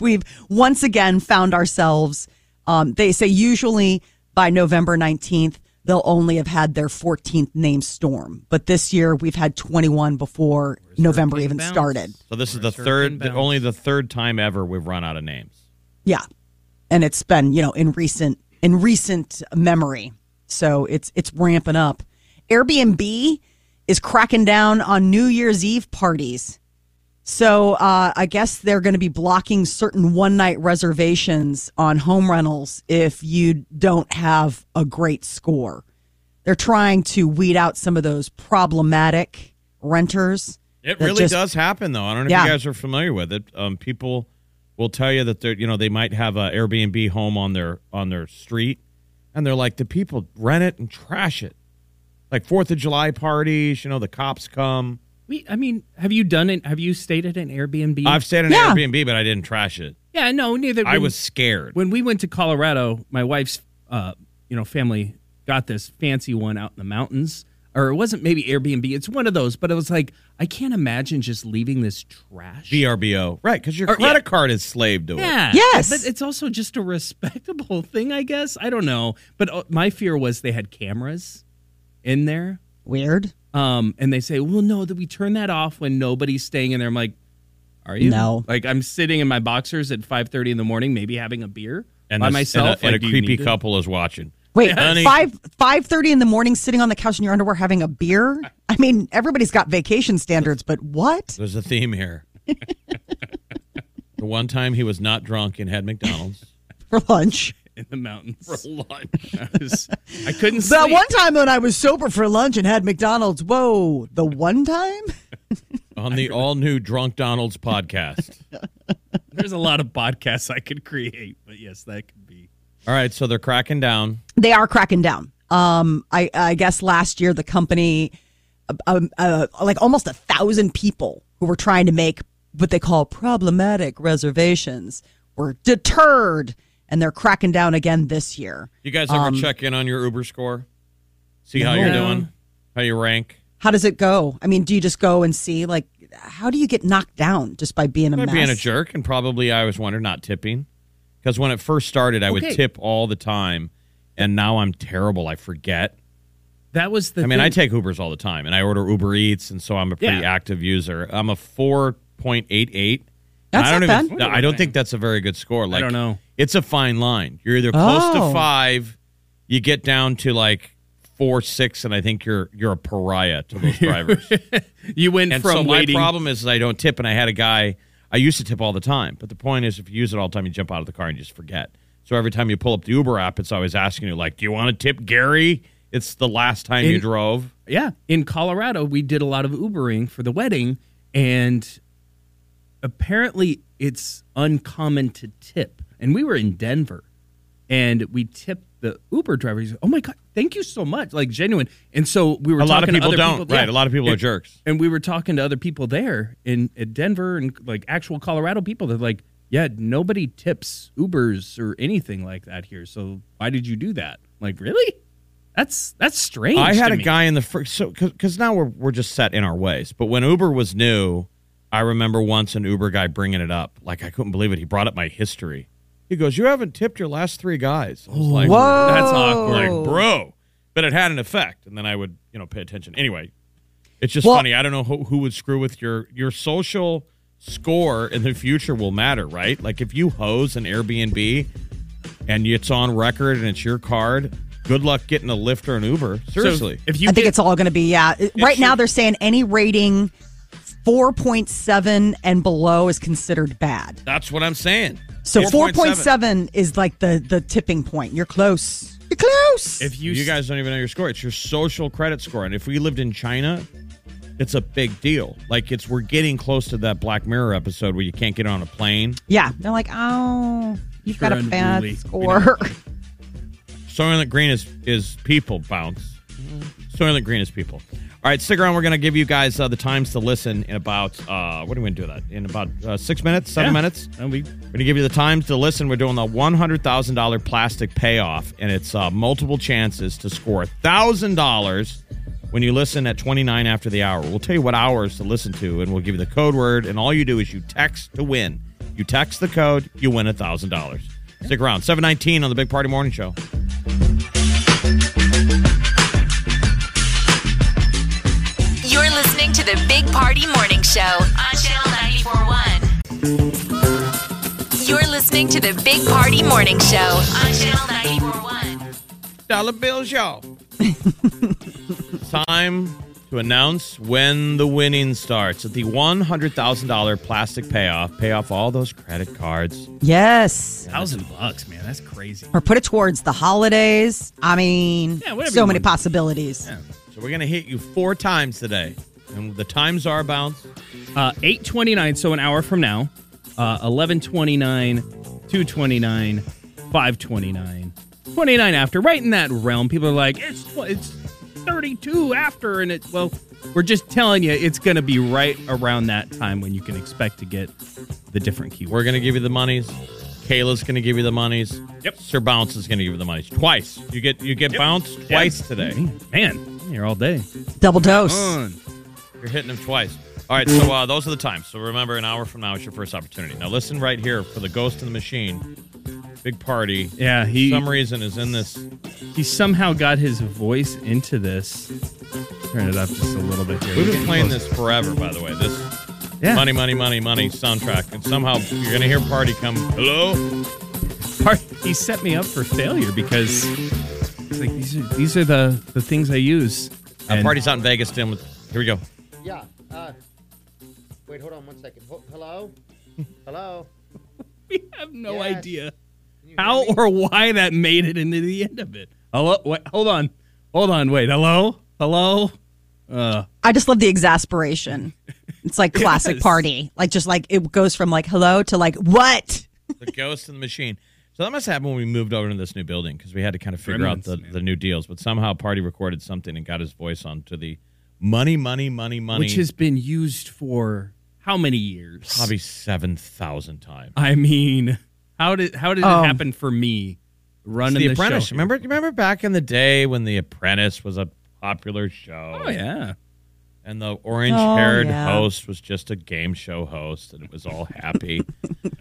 we've once again found ourselves, um, they say usually by November nineteenth, they'll only have had their fourteenth named storm. But this year we've had twenty-one before Where's November even bounce? started. So this Where's is the third, the, only the third time ever we've run out of names. Yeah. And it's been, you know, in recent in recent memory. So it's it's ramping up. Airbnb is cracking down on New Year's Eve parties. So uh, I guess they're going to be blocking certain one-night reservations on home rentals if you don't have a great score. They're trying to weed out some of those problematic renters. It really just, does happen, though. I don't know yeah. if you guys are familiar with it. Um, people will tell you that they're, you know, they might have an Airbnb home on their on their street, and they're like, the people rent it and trash it, like Fourth of July parties. You know, the cops come. I mean, have you done it? Have you stayed at an Airbnb? I've stayed at an yeah. Airbnb, but I didn't trash it. Yeah, no, neither. I when, was scared when we went to Colorado. My wife's, uh, you know, family got this fancy one out in the mountains. Or it wasn't maybe Airbnb. It's one of those. But it was like, I can't imagine just leaving this trash. V R B O. Right, because your or, credit yeah. card is slave to yeah. it. Yes. But it's also just a respectable thing, I guess. I don't know. But my fear was they had cameras in there. Weird. Um, and they say, well, no, that we turn that off when nobody's staying in there. I'm like, are you? No. Like, I'm sitting in my boxers at five thirty in the morning, maybe having a beer and by this, myself. And a, like, and a creepy couple is watching. Wait, yeah, five five thirty in the morning, sitting on the couch in your underwear, having a beer. I mean, everybody's got vacation standards, but what? There's a theme here. The one time he was not drunk and had McDonald's for lunch in the mountains for lunch. I, was, I couldn't. That sleep. One time when I was sober for lunch and had McDonald's. Whoa, the one time on the all new Drunk Donald's podcast. There's a lot of podcasts I could create, but yes, that could be. All right, so they're cracking down. They are cracking down. Um, I, I guess last year the company, uh, uh, like almost a thousand people who were trying to make what they call problematic reservations were deterred, and they're cracking down again this year. You guys ever um, check in on your Uber score? See how no. you're doing? How you rank? How does it go? I mean, do you just go and see, like, how do you get knocked down just by being a mess? Being a jerk, and probably, I always wonder, not tipping. Because when it first started, I okay. would tip all the time, and now I'm terrible. I forget. That was the I mean, thing. I take Ubers all the time, and I order Uber Eats, and so I'm a pretty yeah. active user. I'm a four point eight eight. That's I don't not even, bad. I don't think that's a very good score. Like, I don't know. It's a fine line. You're either close oh. to five, you get down to like four, six, and I think you're you're a pariah to those drivers. You went and from so waiting. My problem is I don't tip, and I had a guy... I used to tip all the time, but the point is if you use it all the time, you jump out of the car and you just forget. So every time you pull up the Uber app, it's always asking you, like, do you want to tip Gary? It's the last time in, you drove. Yeah. In Colorado, we did a lot of Ubering for the wedding, and apparently it's uncommon to tip. And we were in Denver, and we tipped the Uber driver. He's like, oh, my God, thank you so much. Like, genuine. And so we were a talking lot of people to other don't. People. Right. Yeah. A lot of people and, are jerks. And we were talking to other people there in at Denver and, like, actual Colorado people. They're like, yeah, nobody tips Ubers or anything like that here. So why did you do that? I'm like, really? That's that's strange. I had to a me. guy in the first, so because now we're we're just set in our ways. But when Uber was new, I remember once an Uber guy bringing it up. Like, I couldn't believe it. He brought up my history. He goes, you haven't tipped your last three guys. I was like, whoa. That's awkward. Like, bro. But it had an effect. And then I would, you know, pay attention. Anyway, it's just well, funny. I don't know who, who would screw with your, your social score in the future will matter, right? Like, if you hose an Airbnb and it's on record and it's your card, good luck getting a Lyft or an Uber. Seriously. So if you I think get, it's all going to be, yeah. Right now they're saying any rating four point seven and below is considered bad. That's what I'm saying. So four point seven is like the, the tipping point. You're close. You're close. If you you guys don't even know your score, it's your social credit score. And if we lived in China, it's a big deal. Like, it's we're getting close to that Black Mirror episode where you can't get on a plane. Yeah. They're like, oh, you've sure got a bad really, score. Soylent Green is, is people, bounce. Soylent Green is people. All right, stick around. We're going to give you guys uh, the times to listen in about, uh, what are we going to do that? In about uh, six minutes, seven yeah. minutes? And we- We're going to give you the times to listen. We're doing the one hundred thousand dollars plastic payoff, and it's uh, multiple chances to score one thousand dollars when you listen at twenty-nine after the hour. We'll tell you what hours to listen to, and we'll give you the code word, and all you do is you text to win. You text the code, you win one thousand dollars. Stick around. seven nineteen on the Big Party Morning Show. To the Big Party Morning Show on Channel ninety-four point one. You're listening to the Big Party Morning Show on Channel ninety-four point one. Dollar bills, y'all. Time to announce when the winning starts at the one hundred thousand dollars plastic payoff. Pay off all those credit cards. Yes. Thousand bucks, man. That's crazy. Or put it towards the holidays. I mean, yeah, so many possibilities. Yeah. So we're going to hit you four times today. And the times are Bounce. Uh, eight twenty-nine, so an hour from now. Uh, eleven twenty-nine, two twenty-nine, five twenty-nine, twenty-nine after. Right in that realm. People are like, it's it's... thirty-two after, and it's, well, we're just telling you it's going to be right around that time when you can expect to get the different keywords. We're going to give you the monies. Kayla's going to give you the monies. Yep. Sir Bounce is going to give you the monies. Twice. You get you get yep. Bounce twice yep. today. Man, you're all day. Double dose. You're hitting them twice. All right, so uh, those are the times. So remember, an hour from now is your first opportunity. Now listen right here for the Ghost in the Machine. Big party. Yeah, he... For some reason is in this. He somehow got his voice into this. Turn it up just a little bit here. We've been playing close. This forever, by the way. This yeah. money, money, money, money soundtrack. And somehow you're going to hear party come, hello? Party. He set me up for failure because it's like these are, these are the, the things I use. Uh, party's out in Vegas, Tim. With, here we go. Yeah. Uh, wait, hold on one second. Ho- hello? Hello? We have no yes. idea. How or why that made it into the end of it. Hello? Wait, hold on. Hold on. Wait. Hello? Hello? Uh. I just love the exasperation. It's like classic yes. party. Like, just like it goes from like hello to like what? The Ghost in the Machine. So that must happen when we moved over to this new building because we had to kind of figure Remnants, out the, the new deals. But somehow Party recorded something and got his voice onto the money, money, money, money. Which has been used for how many years? Probably seven thousand times. I mean... How did how did um, it happen for me running the, the Apprentice? Show? Remember, remember back in the day when The Apprentice was a popular show? Oh, yeah. And the orange-haired oh, yeah. host was just a game show host, and it was all happy.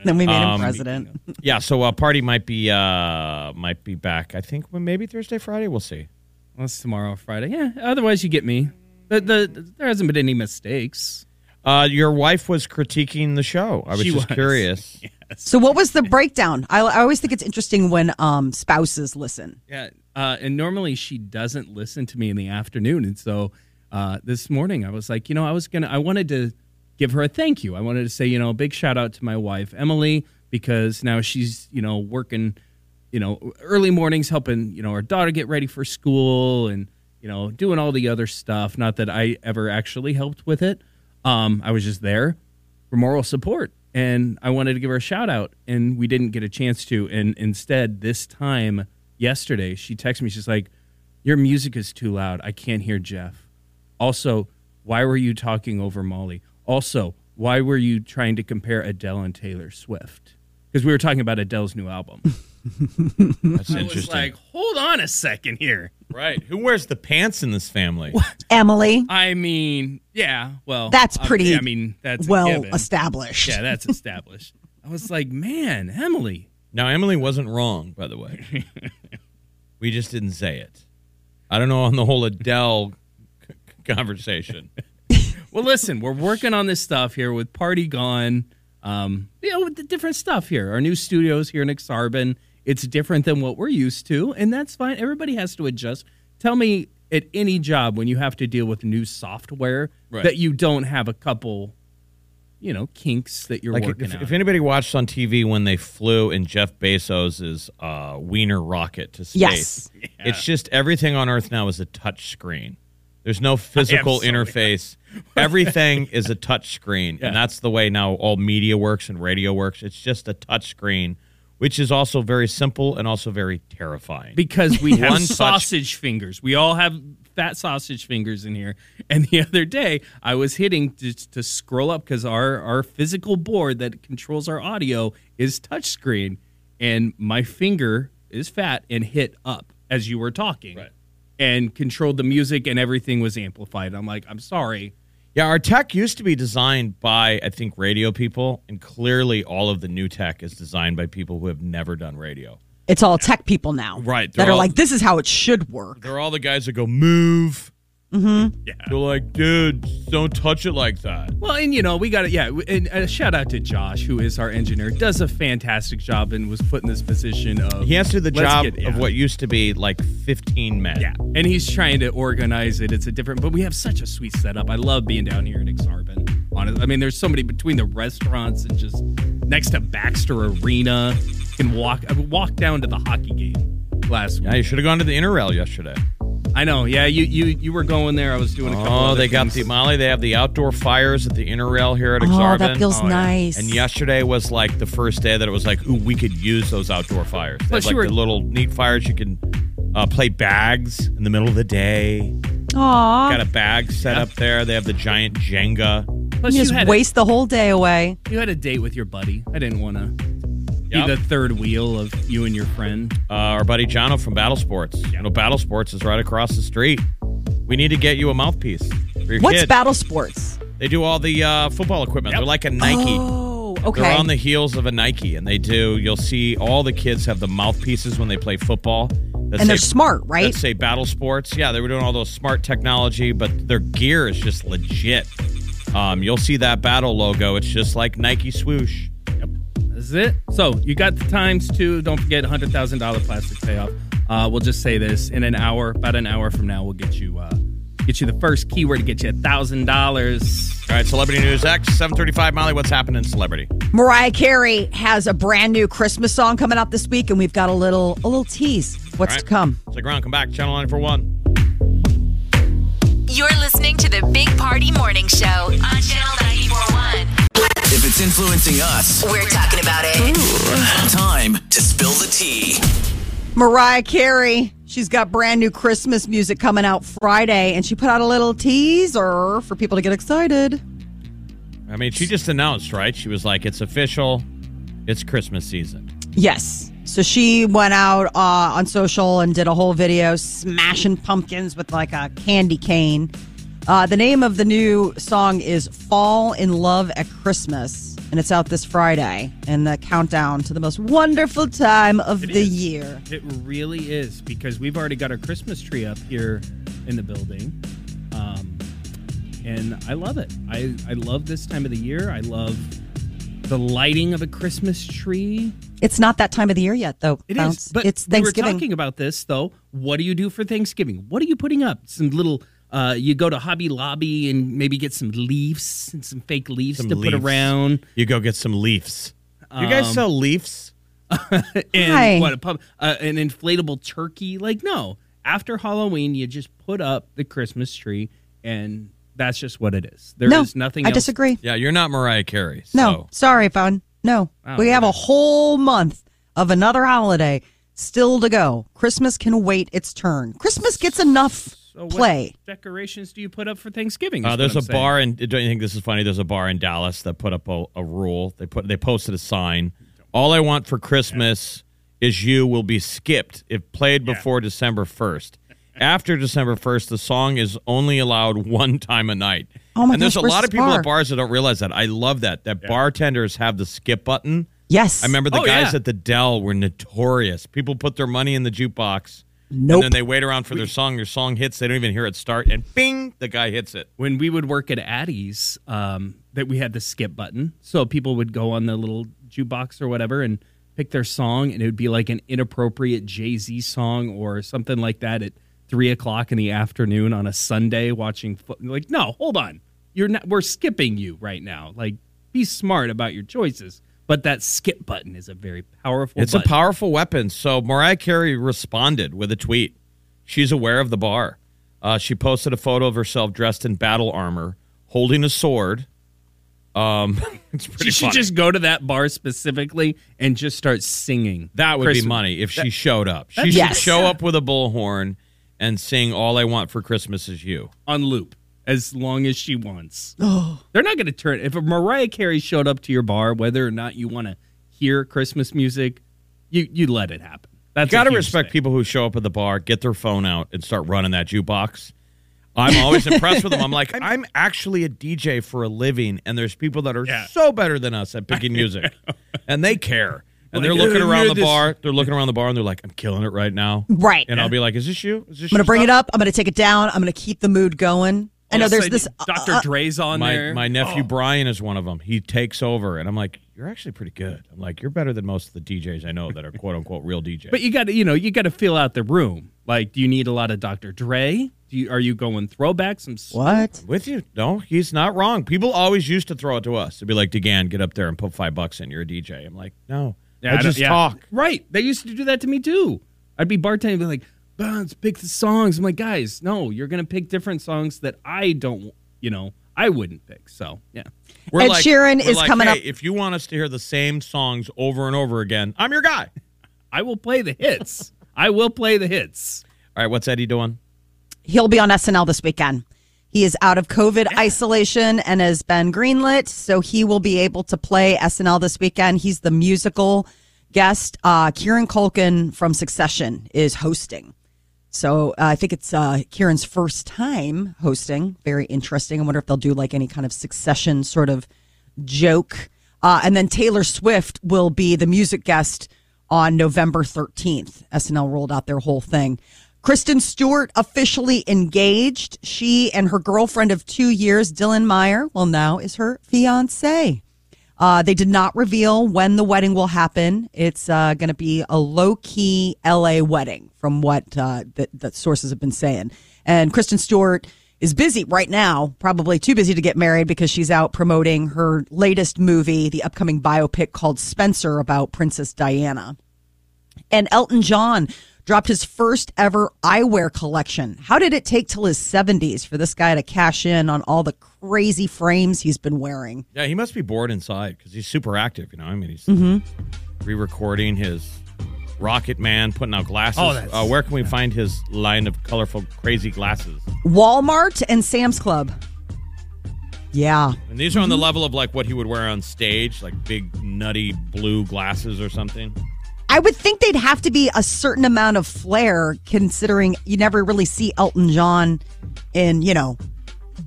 Then we made um, him president. Yeah, so uh, Party might be uh, might be back, I think, well, maybe Thursday, Friday. We'll see. Well, it's tomorrow, Friday. Yeah, otherwise you get me. The, the, there hasn't been any mistakes. Uh, your wife was critiquing the show. I was she just was. curious. Yeah. So what was the breakdown? I, I always think it's interesting when um, spouses listen. Yeah, uh, and normally she doesn't listen to me in the afternoon. And so uh, this morning I was like, you know, I was gonna, I wanted to give her a thank you. I wanted to say, you know, a big shout out to my wife, Emily, because now she's, you know, working, you know, early mornings, helping, you know, our daughter get ready for school and, you know, doing all the other stuff. Not that I ever actually helped with it. Um, I was just there for moral support. And I wanted to give her a shout out, and we didn't get a chance to. And instead, this time yesterday, she texted me. She's like, your music is too loud. I can't hear Jeff. Also, why were you talking over Molly? Also, why were you trying to compare Adele and Taylor Swift? Because we were talking about Adele's new album. That's I interesting. was like, hold on a second here. Right. Who wears the pants in this family? What? Emily. I mean, yeah, well. That's pretty I mean, that's well established. Yeah, that's established. I was like, man, Emily. Now, Emily wasn't wrong, by the way. We just didn't say it. I don't know on the whole Adele c- conversation. Well, listen, we're working on this stuff here with Party Gone. Um, you know, with the different stuff here. Our new studios here in Aksarben. It's different than what we're used to, and that's fine. Everybody has to adjust. Tell me at any job when you have to deal with new software right. that you don't have a couple, you know, kinks that you're like working on. If anybody watched on T V when they flew in Jeff Bezos's uh, wiener rocket to space, yes. yeah. it's just everything on Earth now is a touch screen. There's no physical interface. Everything is a touch screen, yeah. and that's the way now all media works and radio works. It's just a touch screen. Which is also very simple and also very terrifying. Because we have sausage fingers. We all have fat sausage fingers in here. And the other day, I was hitting to, to scroll up because our, our physical board that controls our audio is touchscreen. And my finger is fat and hit up as you were talking. Right. And controlled the music and everything was amplified. I'm like, I'm sorry. Yeah, our tech used to be designed by, I think, radio people, and clearly all of the new tech is designed by people who have never done radio. It's all tech people now. Right. That all, are like, this is how it should work. They're all the guys that go, move, Mm-hmm. Yeah. They're like, dude, don't touch it like that. Well, and, you know, we got it. Yeah. And a shout out to Josh, who is our engineer, does a fantastic job and was put in this position of. He has to do the job get, yeah. of what used to be like fifteen men. Yeah. And he's trying to organize it. It's a different, but we have such a sweet setup. I love being down here in Aksarben. Honestly, I mean, there's somebody between the restaurants and just next to Baxter Arena. You can walk. I walked down to the hockey game last week. Yeah, you should have gone to the Interrail yesterday. I know, yeah, you you you were going there. I was doing a couple of Oh, they got things. the, Molly, they have the outdoor fires at the Interrail here at Aksarben. Oh, that feels oh, nice. Yeah. And yesterday was like the first day that it was like, ooh, we could use those outdoor fires. They have like were... the little neat fires. You can uh, play bags in the middle of the day. Aw. Got a bag set yep. up there. They have the giant Jenga. Plus, you, you just waste a, the whole day away. You had a date with your buddy. I didn't want to... Yep. Be the third wheel of you and your friend. Uh, our buddy Jono from Battle Sports. You know, Battle Sports is right across the street. We need to get you a mouthpiece for your What's kid. Battle Sports? They do all the uh, football equipment. Yep. They're like a Nike. Oh, okay. They're on the heels of a Nike, and they do. You'll see all the kids have the mouthpieces when they play football. That's and say, they're smart, right? Let's say Battle Sports. Yeah, they were doing all those smart technology, but their gear is just legit. Um, you'll see that Battle logo. It's just like Nike swoosh. Is it? So you got the times too. Don't forget one hundred thousand dollars plastic payoff. Uh, we'll just say this in an hour, about an hour from now, we'll get you uh, get you the first keyword to get you one thousand dollars. All right, Celebrity News X, seven thirty-five. Molly, what's happening, Celebrity? Mariah Carey has a brand new Christmas song coming out this week, and we've got a little a little tease. What's right. to come? Stick around. Come back. Channel nine four one. You're listening to the Big Party Morning Show on Channel nine four one. If it's influencing us, we're talking about it. Ooh. Time to spill the tea. Mariah Carey, she's got brand new Christmas music coming out Friday, and she put out a little teaser for people to get excited. I mean, she just announced, right? She was like, it's official. It's Christmas season. Yes. So she went out uh, on social and did a whole video smashing pumpkins with like a candy cane. Uh, the name of the new song is Fall in Love at Christmas, and it's out this Friday, and the countdown to the most wonderful time of it the is. year. It really is, because we've already got our Christmas tree up here in the building, um, and I love it. I, I love this time of the year. I love the lighting of a Christmas tree. It's not that time of the year yet, though. It Bounce. is, but it's Thanksgiving. We were talking about this, though. What do you do for Thanksgiving? What are you putting up? Some little... Uh, you go to Hobby Lobby and maybe get some leaves and some fake leaves some to leaves. put around. You go get some leaves. Um, you guys sell leaves? and Hi. what a pub, uh, an inflatable turkey? Like, no. After Halloween, you just put up the Christmas tree, and that's just what it is. There no, is nothing. I else. disagree. Yeah, you're not Mariah Carey. So. No, sorry, Vaughn. No, oh, we have a whole month of another holiday still to go. Christmas can wait its turn. Christmas gets enough. So what Play. decorations do you put up for Thanksgiving? Uh, there's a saying. bar, and don't you think this is funny? There's a bar in Dallas that put up a, a rule. They put they posted a sign. All I want for Christmas yeah. is you will be skipped if played yeah. before December first. After December first, the song is only allowed one time a night. Oh my and gosh, there's a lot of people bar? at bars that don't realize that. I love that. That yeah. bartenders have the skip button. Yes. I remember the oh, guys yeah. at the Dell were notorious. People put their money in the jukebox. Nope. And then they wait around for their song. Their song hits. They don't even hear it start. And bing, the guy hits it. When we would work at Addie's, um, that we had the skip button. So people would go on the little jukebox or whatever and pick their song. And it would be like an inappropriate Jay-Z song or something like that at three o'clock in the afternoon on a Sunday watching fo- Like, no, hold on. You're not. We're skipping you right now. Like, be smart about your choices. But that skip button is a very powerful It's button. a powerful weapon. So Mariah Carey responded with a tweet. She's aware of the bar. Uh, she posted a photo of herself dressed in battle armor, holding a sword. Um, it's pretty She should funny. just go to that bar specifically and just start singing. That would Christmas. be money if that, she showed up. She should yes. show up with a bullhorn and sing All I Want for Christmas Is You. On loop. As long as she wants. They're not going to turn. If a Mariah Carey showed up to your bar, whether or not you want to hear Christmas music, you you let it happen. That's you got to respect thing. people who show up at the bar, get their phone out, and start running that jukebox. I'm always impressed with them. I'm like, I'm, I'm actually a D J for a living, and there's people that are yeah. so better than us at picking music, and they care. And they're looking around the bar. They're looking around the bar, and they're like, I'm killing it right now. Right. And I'll be like, is this you? Is this I'm going to bring it up. I'm going to take it down. I'm going to keep the mood going. I know there's this. Doctor Dre's on there. My nephew Brian is one of them. He takes over, and I'm like, you're actually pretty good. I'm like, you're better than most of the D Js I know that are quote unquote real D Js. But you got to, you know, you got to feel out the room. Like, do you need a lot of Doctor Dre? Do you, are you going throwback? Some what? I'm with you? No, he's not wrong. People always used to throw it to us. They'd be like, DeGan, get up there and put five bucks in. You're a D J. I'm like, no, yeah, I, I just yeah. talk. Right? They used to do that to me too. I'd be bartending, and be like, let's pick the songs. I'm like, guys, no, you're gonna pick different songs that I don't, you know. I wouldn't pick, so yeah. We're Ed like, Sheeran we're is like, coming hey, up. If you want us to hear the same songs over and over again, I'm your guy. I will play the hits. I will play the hits. All right, what's Eddie doing? He'll be on S N L this weekend. He is out of COVID yeah. isolation and has been greenlit, so he will be able to play S N L this weekend. He's the musical guest. Uh, Kieran Culkin from Succession is hosting. So uh, I think it's uh, Kieran's first time hosting. Very interesting. I wonder if they'll do like any kind of Succession sort of joke. Uh, and then Taylor Swift will be the music guest on November thirteenth. S N L rolled out their whole thing. Kristen Stewart officially engaged. She and her girlfriend of two years, Dylan Meyer, well, now is her fiance. Uh, they did not reveal when the wedding will happen. It's uh, going to be a low-key L A wedding, from what uh, the, the sources have been saying. And Kristen Stewart is busy right now, probably too busy to get married because she's out promoting her latest movie, the upcoming biopic called Spencer about Princess Diana. And Elton John dropped his first ever eyewear collection. How did it take till his seventies for this guy to cash in on all the crazy frames he's been wearing? Yeah, he must be bored inside because he's super active, you know. I mean, he's mm-hmm. re-recording his Rocket Man, putting out glasses. Oh, that's, uh, where can we yeah. find his line of colorful, crazy glasses? Walmart and Sam's Club. Yeah. And these are mm-hmm. on the level of like what he would wear on stage, like big, nutty blue glasses or something. I would think they'd have to be a certain amount of flair, considering you never really see Elton John in, you know,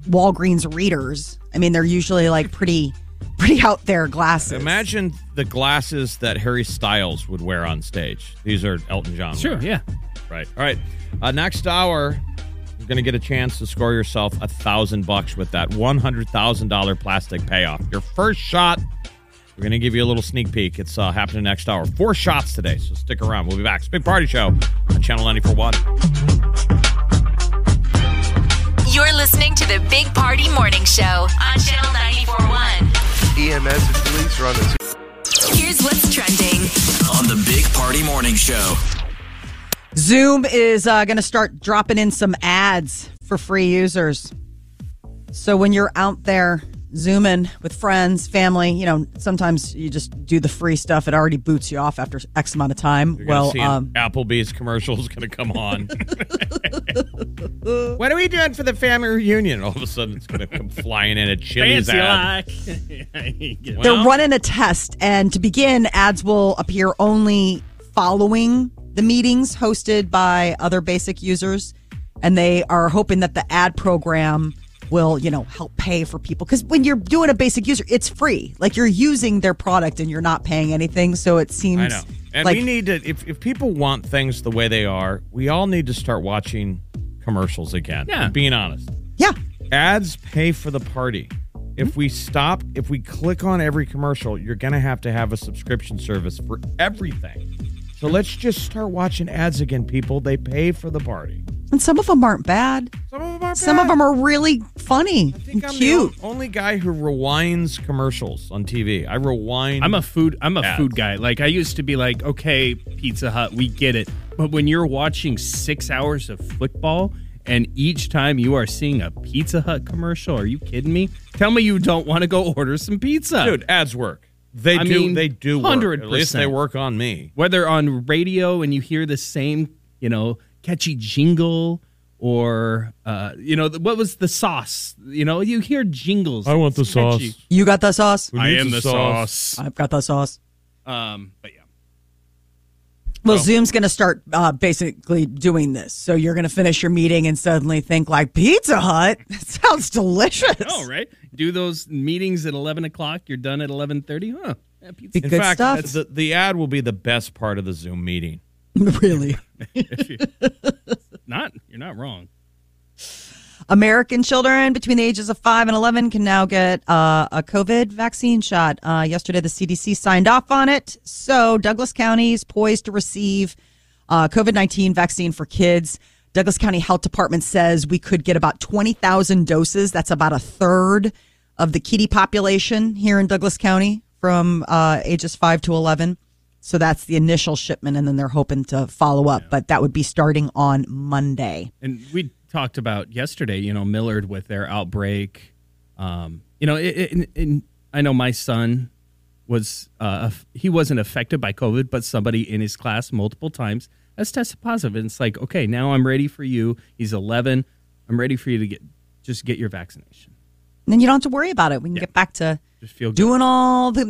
Walgreens readers. I mean, they're usually like pretty pretty out there glasses. Imagine the glasses that Harry Styles would wear on stage. These are Elton John. Sure, wear. yeah. Right. All right. Uh, next hour, you're going to get a chance to score yourself a thousand bucks with that one hundred thousand dollars plastic payoff. Your first shot. We're going to give you a little sneak peek. It's uh, happening next hour. Four shots today, so stick around. We'll be back. It's Big Party Show on Channel ninety-four point one. You're listening to the Big Party Morning Show on Channel ninety-four point one. E M S and police are on the... T- Here's what's trending on the Big Party Morning Show. Zoom is uh, going to start dropping in some ads for free users. So when you're out there... Zoom in with friends, family. You know, sometimes you just do the free stuff. It already boots you off after X amount of time. You're well, see um, Applebee's commercial is going to come on. What are we doing for the family reunion? All of a sudden, it's going to come flying in a Chili's ad. Well, they're running a test, and to begin, ads will appear only following the meetings hosted by other basic users, and they are hoping that the ad program will, you know, help pay for people. Because when you're doing a basic user, it's free. Like, you're using their product and you're not paying anything. So it seems I know. And like- we need to, if, if people want things the way they are, we all need to start watching commercials again. Yeah. I'm being honest. Yeah. Ads pay for the party. If mm-hmm. we stop, if we click on every commercial, you're going to have to have a subscription service for everything. So let's just start watching ads again, people. They pay for the party. And some of them aren't bad. Some of them aren't some bad. Some of them are really funny I think and I'm cute. The only guy who rewinds commercials on T V. I rewind. I'm a food. I'm a ads. food guy. Like, I used to be like, okay, Pizza Hut, we get it. But when you're watching six hours of football and each time you are seeing a Pizza Hut commercial, are you kidding me? Tell me you don't want to go order some pizza, dude. Ads work. They I do. Mean, they do. Hundred percent. At least they work on me. Whether on radio and you hear the same, you know, catchy jingle or, uh, you know, what was the sauce? You know, you hear jingles. I want the catchy. sauce. You got the sauce? Who I am the sauce? sauce. I've got the sauce. Um, but yeah. Well, oh. Zoom's going to start uh, basically doing this. So you're going to finish your meeting and suddenly think like, Pizza Hut? That sounds delicious. Oh, right? Do those meetings at eleven o'clock. You're done at eleven thirty. Huh. That'd be good fact, stuff. The, the ad will be the best part of the Zoom meeting. Really? If you, not, you're not wrong. American children between the ages of five and eleven can now get uh, a COVID vaccine shot. Uh, yesterday, the C D C signed off on it. So Douglas County is poised to receive uh, COVID nineteen vaccine for kids. Douglas County Health Department says we could get about twenty thousand doses. That's about a third of the kiddie population here in Douglas County from uh, ages five to eleven. So that's the initial shipment, and then they're hoping to follow up. Yeah. But that would be starting on Monday. And we talked about yesterday, you know, Millard with their outbreak. Um, you know, it, it, it, I know my son was, uh, he wasn't affected by COVID, but somebody in his class multiple times has tested positive. And it's like, okay, now I'm ready for you. He's eleven. I'm ready for you to get just get your vaccination. And then you don't have to worry about it. We can yeah. get back to just feel doing all the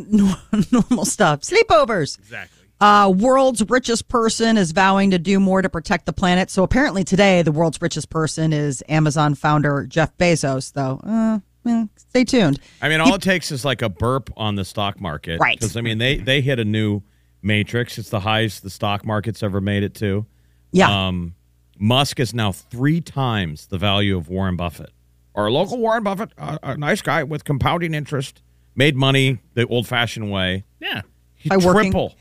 normal stuff. Sleepovers. Exactly. Uh, world's richest person is vowing to do more to protect the planet. So apparently today, the world's richest person is Amazon founder Jeff Bezos, though. Uh, yeah, stay tuned. I mean, all he- it takes is like a burp on the stock market. Right. Because, I mean, they, they hit a new matrix. It's the highest the stock market's ever made it to. Yeah. Um, Musk is now three times the value of Warren Buffett. Our local Warren Buffett, a, a nice guy with compounding interest, made money the old-fashioned way. Yeah. He By triple.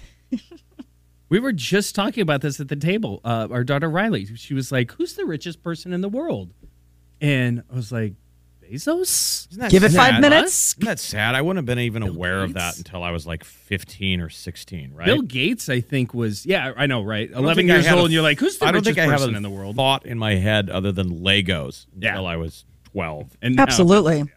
We were just talking about this at the table. Uh, our daughter Riley, she was like, who's the richest person in the world? And I was like, Bezos? Isn't that Give sad? It five minutes. Isn't that sad? I wouldn't have been even Bill aware Gates? Of that until I was like fifteen or sixteen, right? Bill Gates, I think, was, yeah, I know, right? eleven years old, a, and you're like, who's the richest person in the world? I don't think I have a thought in my head other than Legos yeah. until I was twelve. And Absolutely. Now, yeah.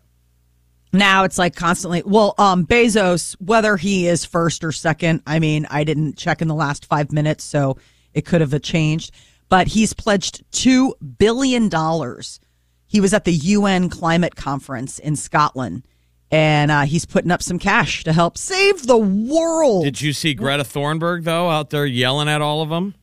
Now it's like constantly, well, um, Bezos, whether he is first or second, I mean, I didn't check in the last five minutes, so it could have changed. But he's pledged two billion dollars. He was at the U N climate conference in Scotland, and uh, he's putting up some cash to help save the world. Did you see Greta Thunberg, though, out there yelling at all of them?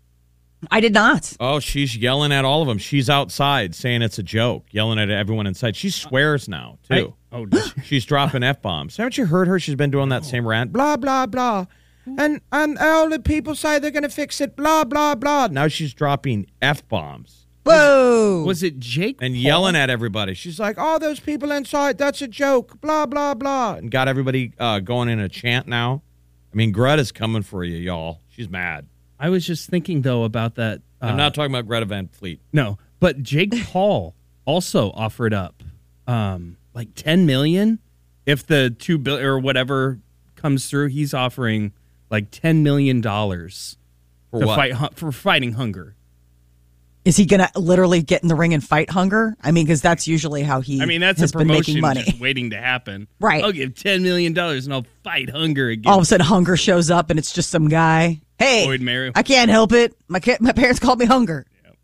I did not. Oh, she's yelling at all of them. She's outside saying it's a joke, yelling at everyone inside. She swears now, too. I, oh, she's dropping F-bombs. Haven't you heard her? She's been doing that same rant. Blah, blah, blah. And, and all the people say they're going to fix it. Blah, blah, blah. Now she's dropping F-bombs. Whoa. Was it Jake And Paul? Yelling at everybody. She's like, oh, those people inside, that's a joke. Blah, blah, blah. And got everybody uh, going in a chant now. I mean, Greta's coming for you, y'all. She's mad. I was just thinking, though, about that. Uh, I'm not talking about Greta Van Fleet. No, but Jake Paul also offered up um, like ten million dollars. If the two billion dollars or whatever comes through, he's offering like ten million dollars for, to fight, hu- for fighting hunger. Is he going to literally get in the ring and fight hunger? I mean, because that's usually how he I mean, that's has a promotion been making money. Just waiting to happen. Right. I'll give ten million dollars and I'll fight hunger again. All of a sudden, hunger shows up and it's just some guy. Hey, I can't help it. My my parents called me hunger. Yep.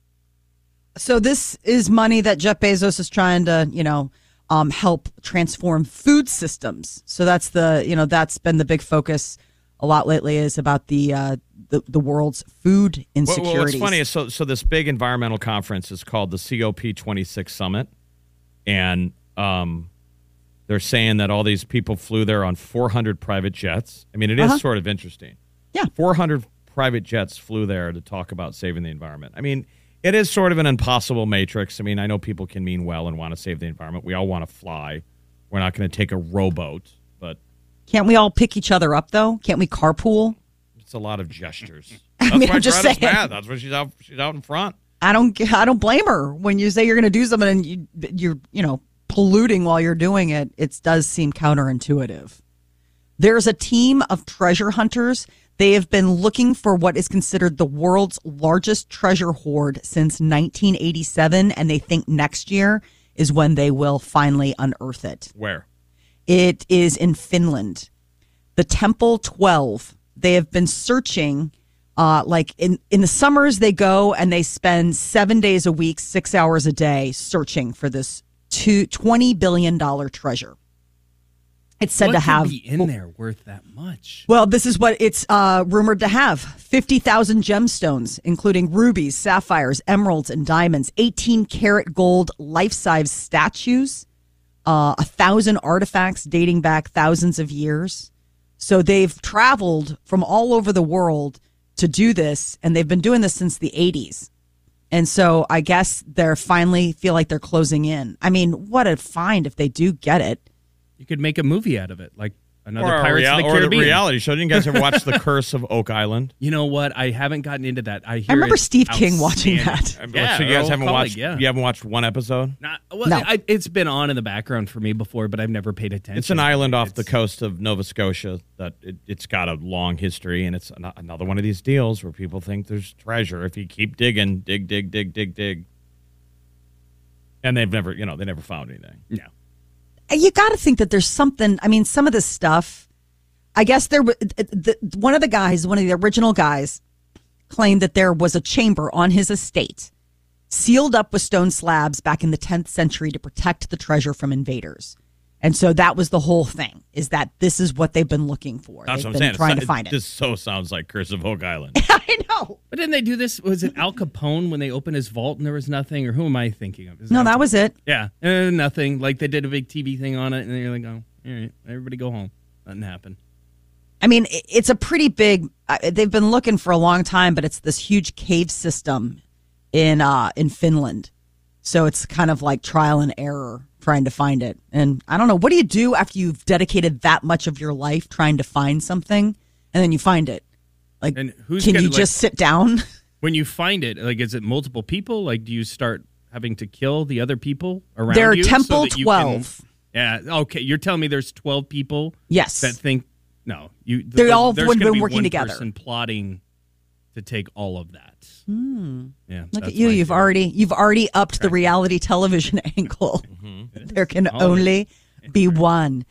So this is money that Jeff Bezos is trying to, you know, um, help transform food systems. So that's the, you know, that's been the big focus a lot lately is about the uh, the, the world's food insecurities. Well, well, what's funny is so so this big environmental conference is called the C O P twenty-six Summit, and um, they're saying that all these people flew there on four hundred private jets. I mean, it is uh-huh. sort of interesting. Yeah. four hundred private jets flew there to talk about saving the environment. I mean, it is sort of an impossible matrix. I mean, I know people can mean well and want to save the environment. We all want to fly. We're not going to take a rowboat, but can't we all pick each other up though? Can't we carpool? It's a lot of gestures. That's I mean, why I'm just saying. Mad. That's why she's out. She's out in front. I don't. I don't blame her. When you say you're going to do something and you, you're, you know, polluting while you're doing it, it does seem counterintuitive. There's a team of treasure hunters. They have been looking for what is considered the world's largest treasure hoard since nineteen eighty-seven, and they think next year is when they will finally unearth it. Where? It is in Finland. The Temple twelve. They have been searching, uh, like in, in the summers they go and they spend seven days a week, six hours a day searching for this twenty billion dollars treasure. It's said what to have be in there worth that much. Well, this is what it's uh, rumored to have: fifty thousand gemstones, including rubies, sapphires, emeralds, and diamonds. Eighteen karat gold, life-size statues, uh, a thousand artifacts dating back thousands of years. So they've traveled from all over the world to do this, and they've been doing this since the eighties. And so I guess they're finally feel like they're closing in. I mean, what a find if they do get it. You could make a movie out of it, like another or Pirates rea- of the Caribbean. Or a reality show. Didn't you guys ever watch The Curse of Oak Island? You know what? I haven't gotten into that. I, hear I remember Steve King watching that. Yeah, so you guys Earl haven't Cullig, watched yeah. You haven't watched one episode? Not, well, no. I, it's been on in the background for me before, but I've never paid attention. It's an island off it's, the coast of Nova Scotia that it, it's got a long history, and it's an, another one of these deals where people think there's treasure. If you keep digging, dig, dig, dig, dig, dig. And they've never, you know, they never found anything. No. You got to think that there's something. I mean, some of this stuff, I guess there the, one of the guys, one of the original guys claimed that there was a chamber on his estate sealed up with stone slabs back in the tenth century to protect the treasure from invaders. And so that was the whole thing, is that this is what they've been looking for. That's they've what I'm saying. Trying not, to find it, it. This so sounds like Curse of Oak Island. I know. But didn't they do this? Was it Al Capone when they opened his vault and there was nothing? Or who am I thinking of? Is no, that, that was it. Yeah. Uh, nothing. Like they did a big T V thing on it and they're like, oh, all right, everybody go home. Nothing happened. I mean, it's a pretty big, uh, they've been looking for a long time, but it's this huge cave system in uh, in Finland. So it's kind of like trial and error trying to find it. And I don't know, what do you do after you've dedicated that much of your life trying to find something and then you find it? Like, and who's can gonna, you like, just sit down? When you find it, like, is it multiple people? Like, do you start having to kill the other people around there are you? Temple so twelve. Can, yeah, okay. You're telling me there's twelve people? Yes. That think, no. you. They the, all have been be working one together. Person plotting to take all of that. Hmm. Yeah, look at you. You've already, you've already upped the reality television angle. Mm-hmm. There can only be one.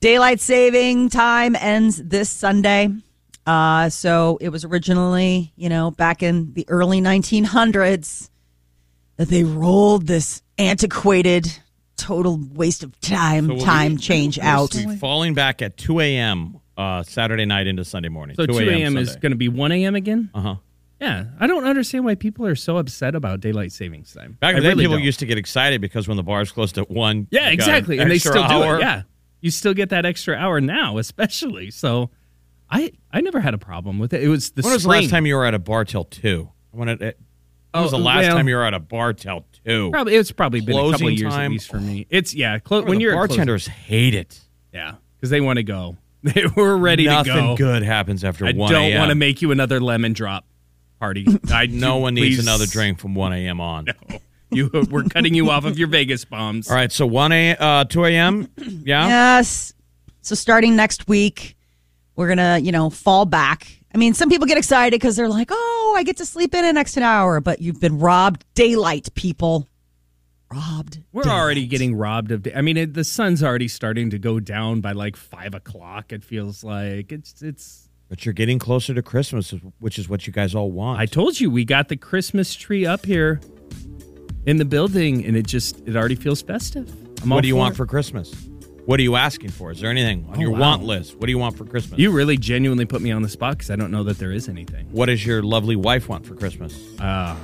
Daylight saving time ends this Sunday. Uh, so it was originally, you know, back in the early nineteen hundreds that they rolled this antiquated total waste of time, so time we, change we'll out. We'll falling back at two a.m. Uh, Saturday night into Sunday morning. So two a.m. is going to be one a.m. again? Uh-huh. Yeah, I don't understand why people are so upset about daylight savings time. Back then, really people don't. used to get excited because when the bars closed at one, yeah, exactly, an and they still hour. do it. Yeah, you still get that extra hour now, especially. So, I I never had a problem with it. It was the when spring. was the last time you were at a bar till two? When it, it when oh, was the last well, time you were at a bar till two? Probably it's probably Closing been a couple of years time, at least for me. It's yeah, clo- when you're bartenders hate it. Yeah, because they want to go. They were ready Nothing to go. Nothing good happens after I one. I don't want to make you another lemon drop. Party. I, no one please. needs another drink from one a.m. on. No. You, we're cutting you off of your Vegas bombs. All right, so one a, uh, two a.m.? Yeah? Yes. So starting next week, we're going to, you know, fall back. I mean, some people get excited because they're like, oh, I get to sleep in an extra hour. But you've been robbed daylight, people. Robbed. We're daylight. already getting robbed of day. I mean, it, the sun's already starting to go down by like five o'clock, it feels like. It's it's... But you're getting closer to Christmas, which is what you guys all want. I told you, we got the Christmas tree up here in the building, and it just, it already feels festive. I'm what do you for want it. for Christmas? What are you asking for? Is there anything on oh, your wow. want list? What do you want for Christmas? You really genuinely put me on the spot because I don't know that there is anything. What does your lovely wife want for Christmas? Uh,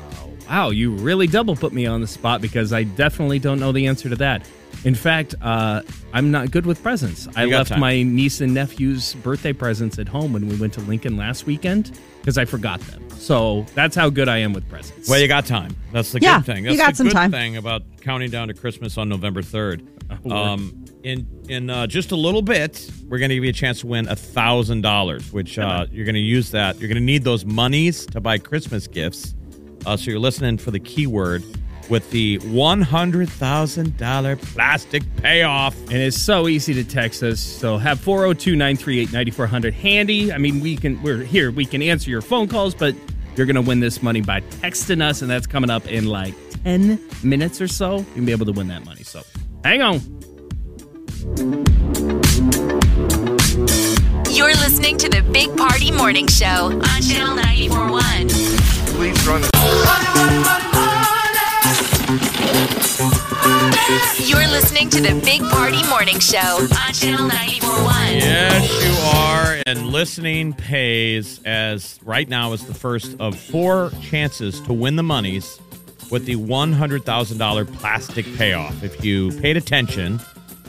wow, you really double put me on the spot because I definitely don't know the answer to that. In fact, uh, I'm not good with presents. You I left time. my niece and nephew's birthday presents at home when we went to Lincoln last weekend because I forgot them. So that's how good I am with presents. Well, you got time. That's the yeah, good thing. That's you got the some good time. thing about counting down to Christmas on November third. Oh, um, in in uh, just a little bit, we're going to give you a chance to win one thousand dollars, which uh, you're going to use that. You're going to need those monies to buy Christmas gifts. Uh, so you're listening for the keyword. With the one hundred thousand dollars plastic payoff. And it's so easy to text us. So have four oh two, nine three eight, nine four hundred handy. I mean, we can, we're here. We can answer your phone calls, but you're going to win this money by texting us. And that's coming up in like ten minutes or so. You're going to be able to win that money. So hang on. You're listening to the Big Party Morning Show on Channel ninety-four point one. Please run the- You're listening to the Big Party Morning Show on Channel ninety-four point one. Yes, you are. And listening pays as right now is the first of four chances to win the monies with the one hundred thousand dollars plastic payoff. If you paid attention,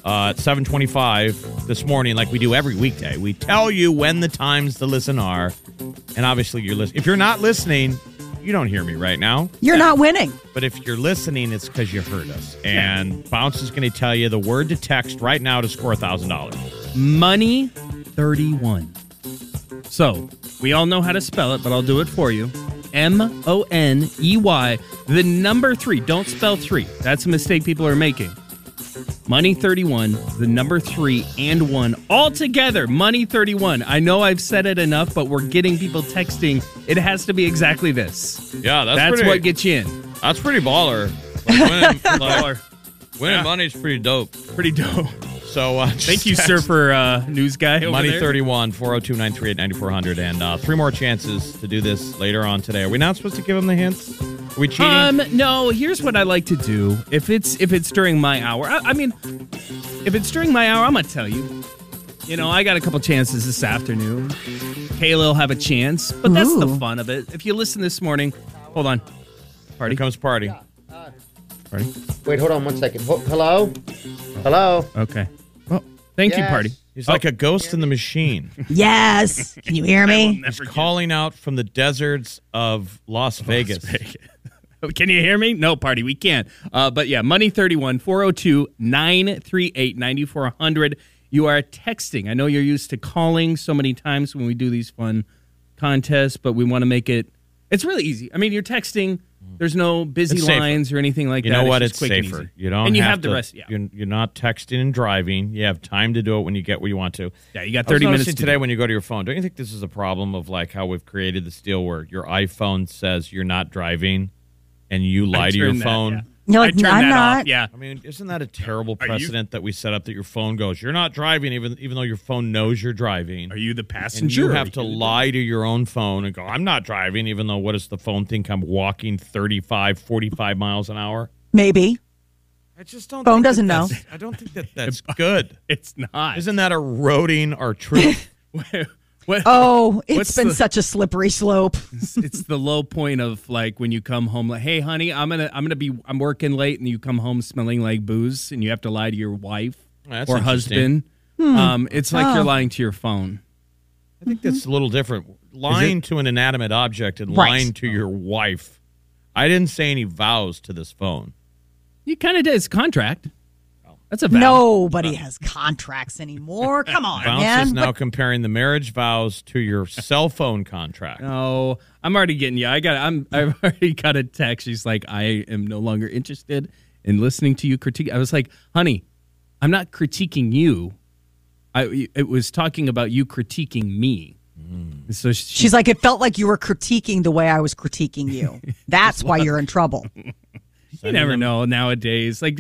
uh, seven twenty-five this morning, like we do every weekday. We tell you when the times to listen are, and obviously you're listening. If you're not listening, you don't hear me right now. You're not winning. But if you're listening, it's because you heard us. And Bounce is going to tell you the word to text right now to score one thousand dollars. Money thirty-one. So, we all know how to spell it, but I'll do it for you. M O N E Y, the number three. Don't spell three. That's a mistake people are making. Money thirty-one, the number three and one all together. Money thirty-one. I know I've said it enough, but we're getting people texting. It has to be exactly this. Yeah, that's, that's pretty, what gets you in. That's pretty baller. Like winning, like, winning yeah. money is pretty dope. Pretty dope. So uh, thank you, sir, for uh, news guy. Over money there. thirty-one, four oh two, nine three eight, nine four hundred, and uh, three more chances to do this later on today. Are we not supposed to give them the hints? Are we cheating? Um, no. Here's what I like to do. If it's if it's during my hour, I, I mean, if it's during my hour, I'm gonna tell you. You know, I got a couple chances this afternoon. Kayla will have a chance, but that's Ooh. the fun of it. If you listen this morning, hold on. Party Here comes party. Yeah. Uh, party. Wait, hold on one second. Ho- hello, hello. Okay. Thank yes. you, Party. He's oh. like a ghost in the machine. Yes. Can you hear me? He's calling out from the deserts of Las Vegas. Las Vegas. Can you hear me? No, Party, we can't. Uh, but yeah, Money thirty-one, four oh two, nine three eight, nine four hundred. You are texting. I know you're used to calling so many times when we do these fun contests, but we want to make it. It's really easy. I mean, you're texting. There's no busy lines or anything like you that. You know what? It's, it's safer. You don't and you have, have to, the rest. Yeah. You're, you're not texting and driving. You have time to do it when you get where you want to. Yeah, you got thirty minutes to today. When you go to your phone, don't you think this is a problem of like how we've created this deal where your iPhone says you're not driving, and you lie I to your that, phone? Yeah. You're like, I turn I'm that not. Off. Yeah. I mean, isn't that a terrible precedent you, that we set up that your phone goes, you're not driving, even even though your phone knows you're driving? Are you the passenger? And you have you to lie driver? to your own phone and go, I'm not driving, even though what does the phone think? I'm walking thirty-five, forty-five miles an hour? Maybe. I just don't. Phone doesn't know. I don't think that that's good. It's not. Isn't that eroding our truth? What, oh, it's been the, such a slippery slope. It's, it's the low point of like when you come home, like, hey, honey, I'm gonna, I'm gonna be, I'm working late, and you come home smelling like booze, and you have to lie to your wife oh, or husband. Hmm. Um, it's like oh. you're lying to your phone. I think mm-hmm. that's a little different. Lying to an inanimate object and right. lying to oh. your wife. I didn't say any vows to this phone. You kind of did. It's a contract. That's a vow. Nobody has contracts anymore. Come on, Bounce man. Bounce is now what? comparing the marriage vows to your cell phone contract. No, I'm already getting you. I got. I'm. I've already got a text. She's like, I am no longer interested in listening to you critique. I was like, honey, I'm not critiquing you. I. It was talking about you critiquing me. Mm. So she, she's like, it felt like you were critiquing the way I was critiquing you. That's why you're in trouble. You never know nowadays. Like.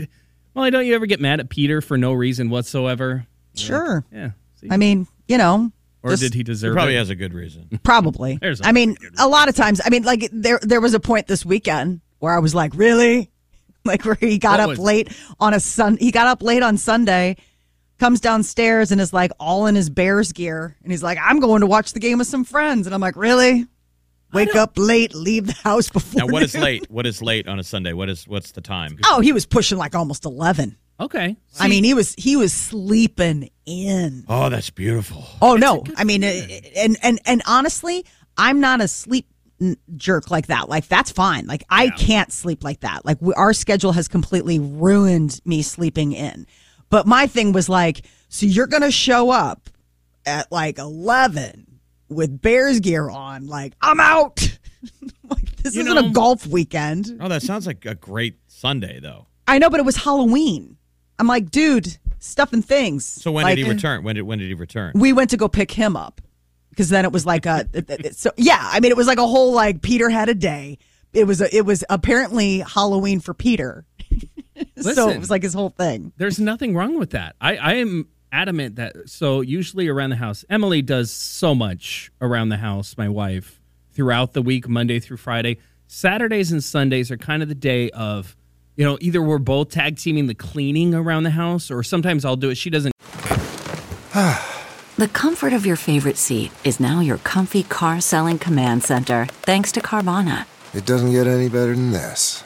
Well, don't you ever get mad at Peter for no reason whatsoever? Sure. Yeah. See? I mean, you know. Or just, did he deserve it? He probably it? has a good reason. Probably. I mean, a lot of times. I mean, like, there there was a point this weekend where I was like, really? Like, where he got what up late it? on a sun. He got up late on Sunday, comes downstairs, and is, like, all in his Bears gear. And he's like, I'm going to watch the game with some friends. And I'm like, really? Wake up late, leave the house before. Now, what noon. is late? What is late on a Sunday? What is what's the time? Oh, he was pushing like almost eleven. Okay, see. I mean, he was he was sleeping in. Oh, that's beautiful. Oh that's no, I mean, it, and and and honestly, I'm not a sleep jerk like that. Like that's fine. Like I yeah. can't sleep like that. Like we, our schedule has completely ruined me sleeping in. But my thing was like, so you're gonna show up at like eleven. With Bears gear on, like, I'm out. Like, this you isn't know, a golf weekend. Oh, that sounds like a great Sunday, though. I know, but it was Halloween. I'm like, dude, stuff and things. So when like, did he return? When did when did he return? We went to go pick him up because then it was like a. so yeah, I mean, it was like a whole like Peter had a day. It was a, it was apparently Halloween for Peter. Listen, so it was like his whole thing. There's nothing wrong with that. I, I am. adamant that so usually around the house Emily does so much around the house, my wife, throughout the week, Monday through Friday. Saturdays and Sundays are kind of the day of, you know, either we're both tag teaming the cleaning around the house or sometimes I'll do it. She doesn't. The comfort of your favorite seat is now your comfy car selling command center thanks to Carvana. It doesn't get any better than this.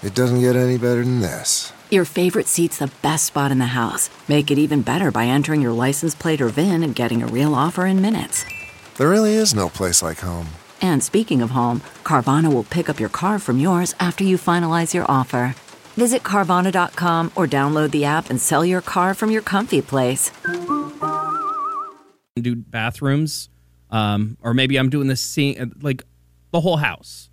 It doesn't get any better than this. Your favorite seat's the best spot in the house. Make it even better by entering your license plate or V I N and getting a real offer in minutes. There really is no place like home. And speaking of home, Carvana will pick up your car from yours after you finalize your offer. Visit Carvana dot com or download the app and sell your car from your comfy place. Do bathrooms, um, or maybe I'm doing this scene, like the whole house.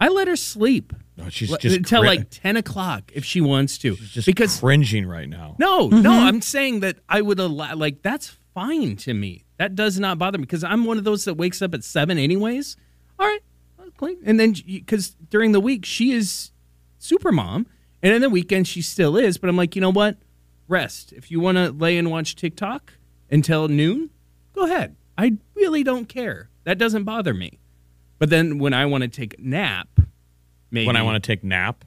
I let her sleep. No, she's just until cring- like ten o'clock if she wants to. She's just because, cringing right now. No, mm-hmm. no, I'm saying that I would allow. Like that's fine to me. That does not bother me because I'm one of those that wakes up at seven anyways. All right, clean. And then because during the week she is super mom, and on the weekend she still is. But I'm like, you know what? Rest. If you want to lay and watch TikTok until noon, go ahead. I really don't care. That doesn't bother me. But then when I want to take a nap. Maybe. When I want to take nap,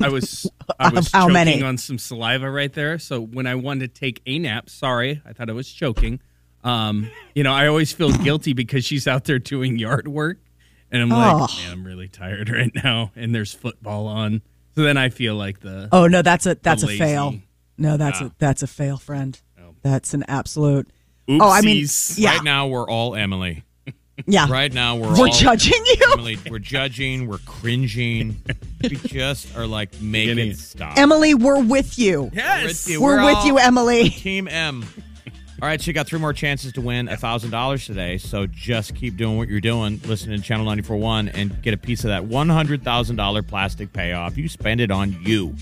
I was I was How choking many? on some saliva right there. So when I wanted to take a nap, sorry, I thought I was choking. Um, you know, I always feel guilty because she's out there doing yard work, and I'm oh. like, man, I'm really tired right now, and there's football on. So then I feel like the oh no, that's a that's a fail. No, that's yeah. a that's a fail, friend. Oh. That's an absolute. Oopsies. Oh, I mean, yeah. Right now we're all Emily. Yeah. Right now we're, we're all judging you. Emily, we're judging, we're cringing. We just are like making it stop. Emily, we're with you. Yes. We're with you, we're we're with you Emily. Team M. All right, so you got three more chances to win one thousand dollars today, so just keep doing what you're doing. Listen to Channel ninety-four point one and get a piece of that one hundred thousand dollars plastic payoff. You spend it on you.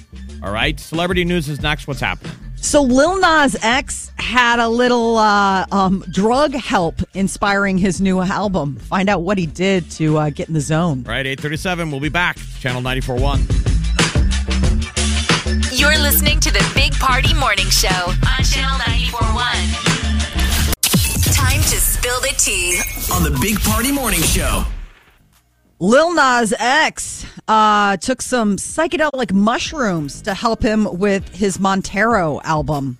All right, celebrity news is next. What's happening? So Lil Nas X had a little uh, um, drug help inspiring his new album. Find out what he did to uh, get in the zone. All right, eight thirty-seven, we'll be back. Channel ninety-four point one. You're listening to the Big Party Morning Show on Channel ninety-four point one. Time to spill the tea on the Big Party Morning Show. Lil Nas X uh, took some psychedelic mushrooms to help him with his Montero album.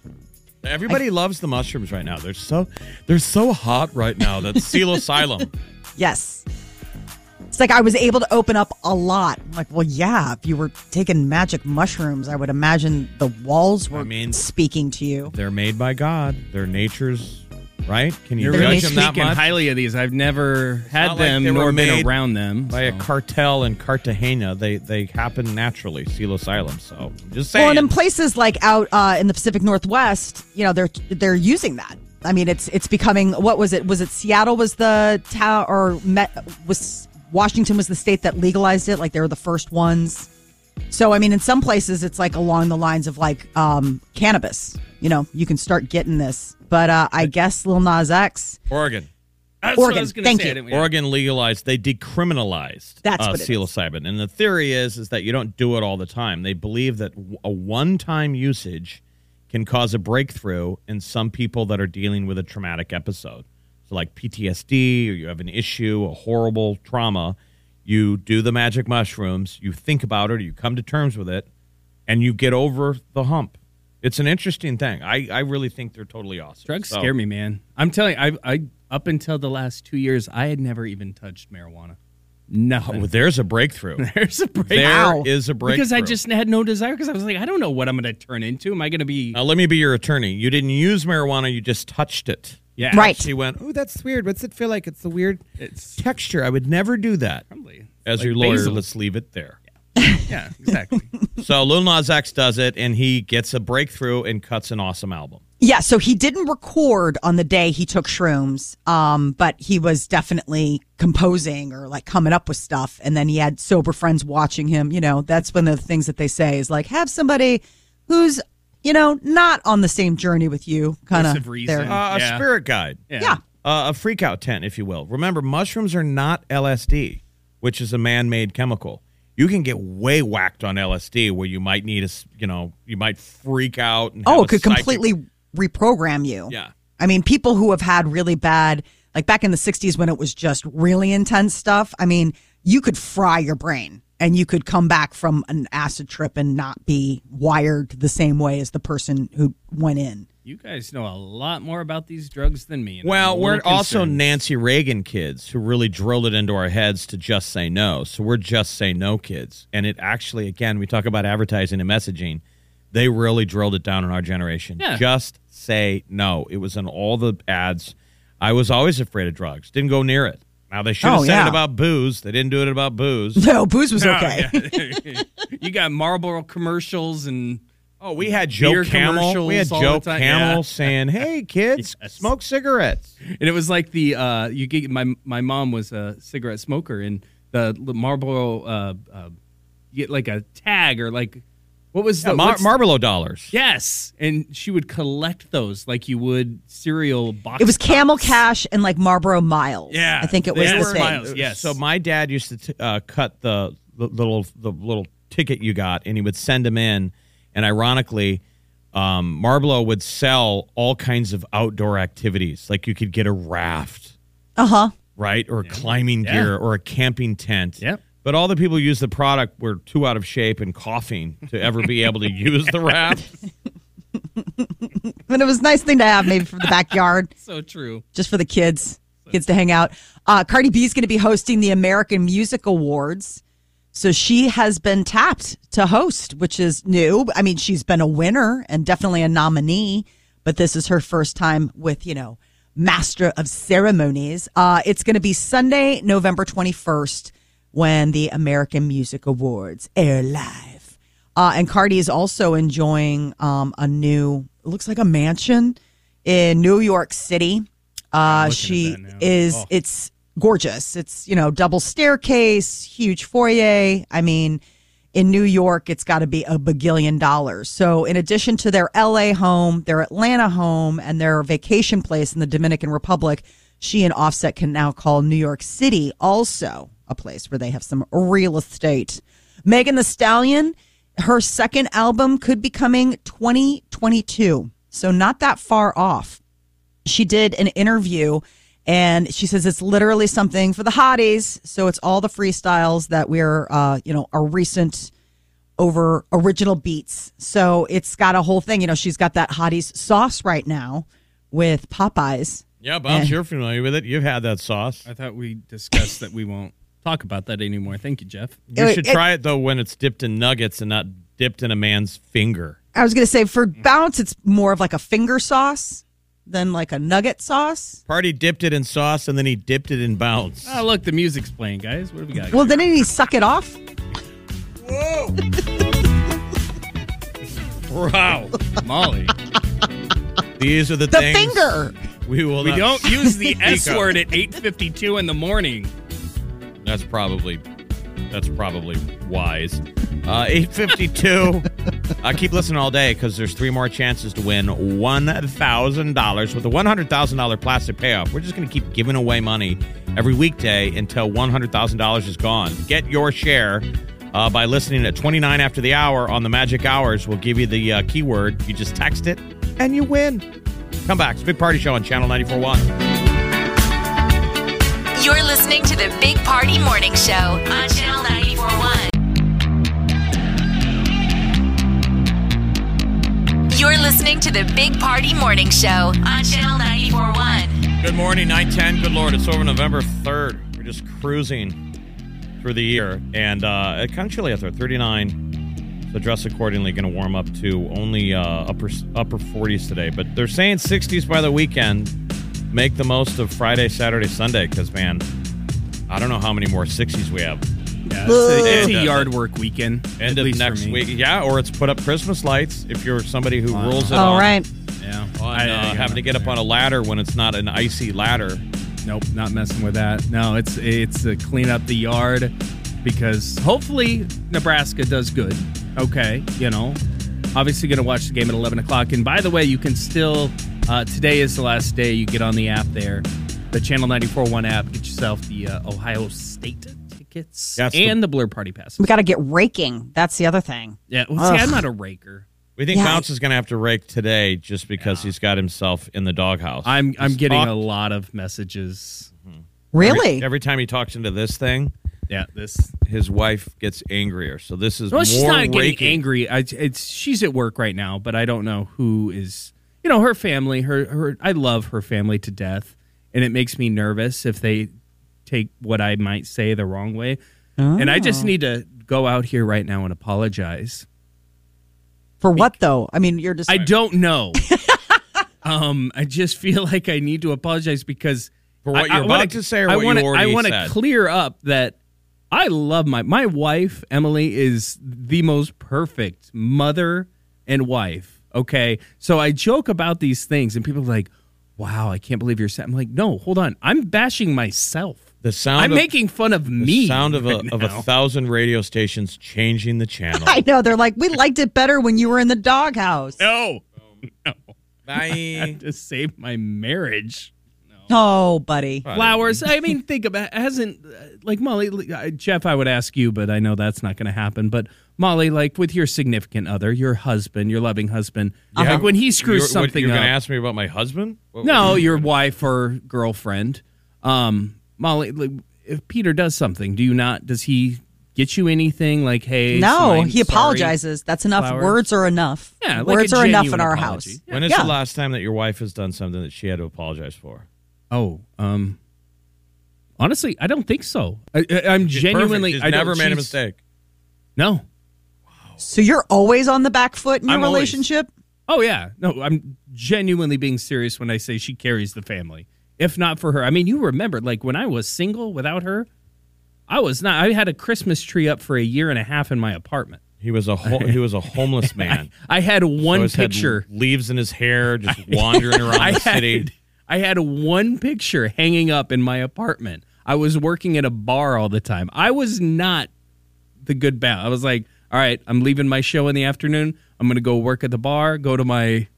Everybody I, loves the mushrooms right now. They're so they're so hot right now. That's psilocybin. Yes. It's like I was able to open up a lot. I'm like, well, yeah, if you were taking magic mushrooms, I would imagine the walls were I mean, speaking to you. They're made by God. They're nature's... Right? Can you judge them that much? Highly of these. I've never had them nor been around them by a cartel in Cartagena. They they happen naturally, psilocybin. So just saying. Well, and in places like out uh, in the Pacific Northwest, you know, they're they're using that. I mean, it's it's becoming. What was it? Was it Seattle? Was the town or Met, was Washington was the state that legalized it? Like they were the first ones. So I mean, in some places, it's like along the lines of like um, cannabis. You know, you can start getting this. But uh, I guess Lil Nas X. Oregon. That's Oregon, what I was going to say. Thank you. Oregon legalized. They decriminalized That's uh, psilocybin. And the theory is is that you don't do it all the time. They believe that a one-time usage can cause a breakthrough in some people that are dealing with a traumatic episode. So like P T S D or you have an issue, a horrible trauma. You do the magic mushrooms. You think about it. You come to terms with it. And you get over the hump. It's an interesting thing. I, I really think they're totally awesome. Drugs so. scare me, man. I'm telling you, I, I up until the last two years, I had never even touched marijuana. Nothing. Oh, there's a breakthrough. There's a breakthrough. There Ow. is a breakthrough. Because I just had no desire because I was like, I don't know what I'm going to turn into. Am I going to be... Now, let me be your attorney. You didn't use marijuana. You just touched it. Yeah. Right. She went, oh, that's weird. What's it feel like? It's the weird it's... texture. I would never do that. Probably. As like your lawyer, basil. Let's leave it there. Yeah, exactly. So Lil Nas X does it, and he gets a breakthrough and cuts an awesome album. Yeah, so he didn't record on the day he took shrooms, um, but he was definitely composing or, like, coming up with stuff. And then he had sober friends watching him. You know, that's one of the things that they say is, like, have somebody who's, you know, not on the same journey with you. Kind of uh, yeah. A spirit guide. Yeah. yeah. Uh, a freak-out tent, if you will. Remember, mushrooms are not L S D, which is a man-made chemical. you can get way whacked on L S D where you might need a, you know, you might freak out. And oh, it could psychic... completely reprogram you. Yeah. I mean, people who have had really bad, like back in the sixties when it was just really intense stuff, I mean, you could fry your brain and you could come back from an acid trip and not be wired the same way as the person who went in. You guys know a lot more about these drugs than me. Well, we're concerned. Also Nancy Reagan kids who really drilled it into our heads to just say no. So we're just say no kids. And it actually, again, we talk about advertising and messaging. They really drilled it down in our generation. Yeah. Just say no. It was in all the ads. I was always afraid of drugs. Didn't go near it. Now, they should have oh, said yeah. it about booze. They didn't do it about booze. No, booze was no, okay. Yeah. You got Marlboro commercials and... Oh, we had Joe Camel. We had Joe Camel yeah. saying, "Hey kids, yes. smoke cigarettes." And it was like the uh, you get, my my mom was a cigarette smoker, and the Marlboro uh, uh, you get like a tag or like what was yeah, the Mar- Marlboro dollars? Yes, and she would collect those like you would cereal boxes. It was Camel Cash and like Marlboro Miles. Yeah, I think it was the same. Miles, yes. So my dad used to t- uh, cut the, the little the little ticket you got, and he would send them in. And ironically, um, Marlboro would sell all kinds of outdoor activities. Like you could get a raft, uh-huh, right, or yeah. climbing yeah. gear, or a camping tent. Yep. But all the people who used the product were too out of shape and coughing to ever be able to use the raft. But it was a nice thing to have, maybe for the backyard. So true. Just for the kids, kids to hang out. Uh, Cardi B is going to be hosting the American Music Awards. So she has been tapped to host, which is new. I mean, she's been a winner and definitely a nominee, but this is her first time with, you know, Master of Ceremonies. Uh, it's going to be Sunday, November twenty-first, when the American Music Awards air live. Uh, and Cardi is also enjoying um, a new, it looks like a mansion in New York City. Uh, she is, oh. it's... gorgeous. It's, you know, double staircase, huge foyer. I mean, in New York, it's got to be a bagillion dollars. So in addition to their L A home, their Atlanta home, and their vacation place in the Dominican Republic, she and Offset can now call New York City also a place where they have some real estate. Megan Thee Stallion, her second album could be coming twenty twenty-two. So not that far off. She did an interview and she says it's literally something for the hotties. So it's all the freestyles that we're, uh, you know, our recent over original beats. So it's got a whole thing. You know, she's got that hotties sauce right now with Popeyes. Yeah, Bob, and- you're familiar with it. You've had that sauce. I thought we discussed that we won't talk about that anymore. Thank you, Jeff. You it, should it, try it, though, when it's dipped in nuggets and not dipped in a man's finger. I was going to say, for balance, it's more of like a finger sauce than like a nugget sauce. Party dipped it in sauce, and then he dipped it in bounce. Oh, look, the music's playing, guys. What do we got? Well, here? Then he suck it off. Whoa. Wow. Molly. These are the, the things. The finger. We will We not don't use the S word at eight fifty-two in the morning. That's probably... That's probably wise. Uh, eight fifty-two. uh, keep listening all day because there's three more chances to win one thousand dollars with a one hundred thousand dollars plastic payoff. We're just going to keep giving away money every weekday until one hundred thousand dollars is gone. Get your share uh, by listening at twenty-nine after the hour on the Magic Hours. We'll give you the uh, keyword. You just text it and you win. Come back. It's a Big Party Show on Channel ninety-four point one. You're listening to the Big Party Morning Show on Channel ninety-four point one. You're listening to the Big Party Morning Show on Channel ninety-four point one. Good morning, nine ten. Good Lord, it's over November third. We're just cruising through the year. And uh, it's kind of chilly out there, thirty-nine. So dress accordingly. Going to warm up to only uh, upper upper forties today. But they're saying sixties by the weekend. Make the most of Friday, Saturday, Sunday, because, man, I don't know how many more sixties we have. Yeah, it's a, it's a yard work weekend. End of next week. Yeah, or it's put up Christmas lights if you're somebody who wow. rules it all. All right. Yeah. On, I, uh, I having to get there. Up on a ladder when it's not an icy ladder. Nope, not messing with that. No, it's, it's a clean up the yard because hopefully Nebraska does good. Okay, you know. Obviously going to watch the game at eleven o'clock. And, by the way, you can still... Uh, today is the last day you get on the app there, the Channel ninety-four point one app. Get yourself the uh, Ohio State ticket tickets that's and the, the Blur Party Passes. We got to get raking. That's the other thing. Yeah. Well, see, I'm not a raker. We think yeah. Bounce is going to have to rake today just because yeah. he's got himself in the doghouse. I'm he's I'm getting talked. a lot of messages. Mm-hmm. Really? Every, every time he talks into this thing, yeah, this his wife gets angrier. So this is no, more she's not raking. getting angry. I, it's she's at work right now, but I don't know who is. You know, her family. Her her. I love her family to death, and it makes me nervous if they take what I might say the wrong way. Oh. And I just need to go out here right now and apologize. For what, though? I mean, you're just... I don't know. um, I just feel like I need to apologize because... For what I, you're I about wanna, to say or I what wanna, you already I wanna said. I want to clear up that I love my... My wife, Emily, is the most perfect mother and wife, okay? So I joke about these things, and people are like, wow, I can't believe you're sad. I'm like, no, hold on. I'm bashing myself. The sound I'm of, making fun of the me. The sound of, right a, of a thousand radio stations changing the channel. I know. They're like, we liked it better when you were in the doghouse. No. Oh, no. Bye. I had to save my marriage. No. Oh, buddy. Probably. Flowers. I mean, think about it. Hasn't, like, Molly, Jeff, I would ask you, but I know that's not going to happen. But, Molly, like, with your significant other, your husband, your loving husband, yeah. like, when he screws you're, something what, you're up. You're going to ask me about my husband? What, no, your gonna... wife or girlfriend. Um... Molly, if Peter does something, do you not, does he get you anything like, hey, no, slime, he apologizes. Sorry, That's enough. Flowers. Words are enough. Yeah, like words are enough in our apology. house. Yeah. When is yeah. the last time that your wife has done something that she had to apologize for? Oh, um, honestly, I don't think so. I, I'm she's genuinely, I never made a mistake. No. Wow. So you're always on the back foot in your I'm relationship? Always. Oh, yeah. No, I'm genuinely being serious when I say she carries the family. If not for her. I mean, you remember, like, when I was single without her, I was not. I had a Christmas tree up for a year and a half in my apartment. He was a ho- he was a homeless man. I, I had one so picture. Had leaves in his hair, just wandering around I the had, city. I had one picture hanging up in my apartment. I was working at a bar all the time. I was not the good bounce. I was like, all right, I'm leaving my show in the afternoon. I'm going to go work at the bar, go to my...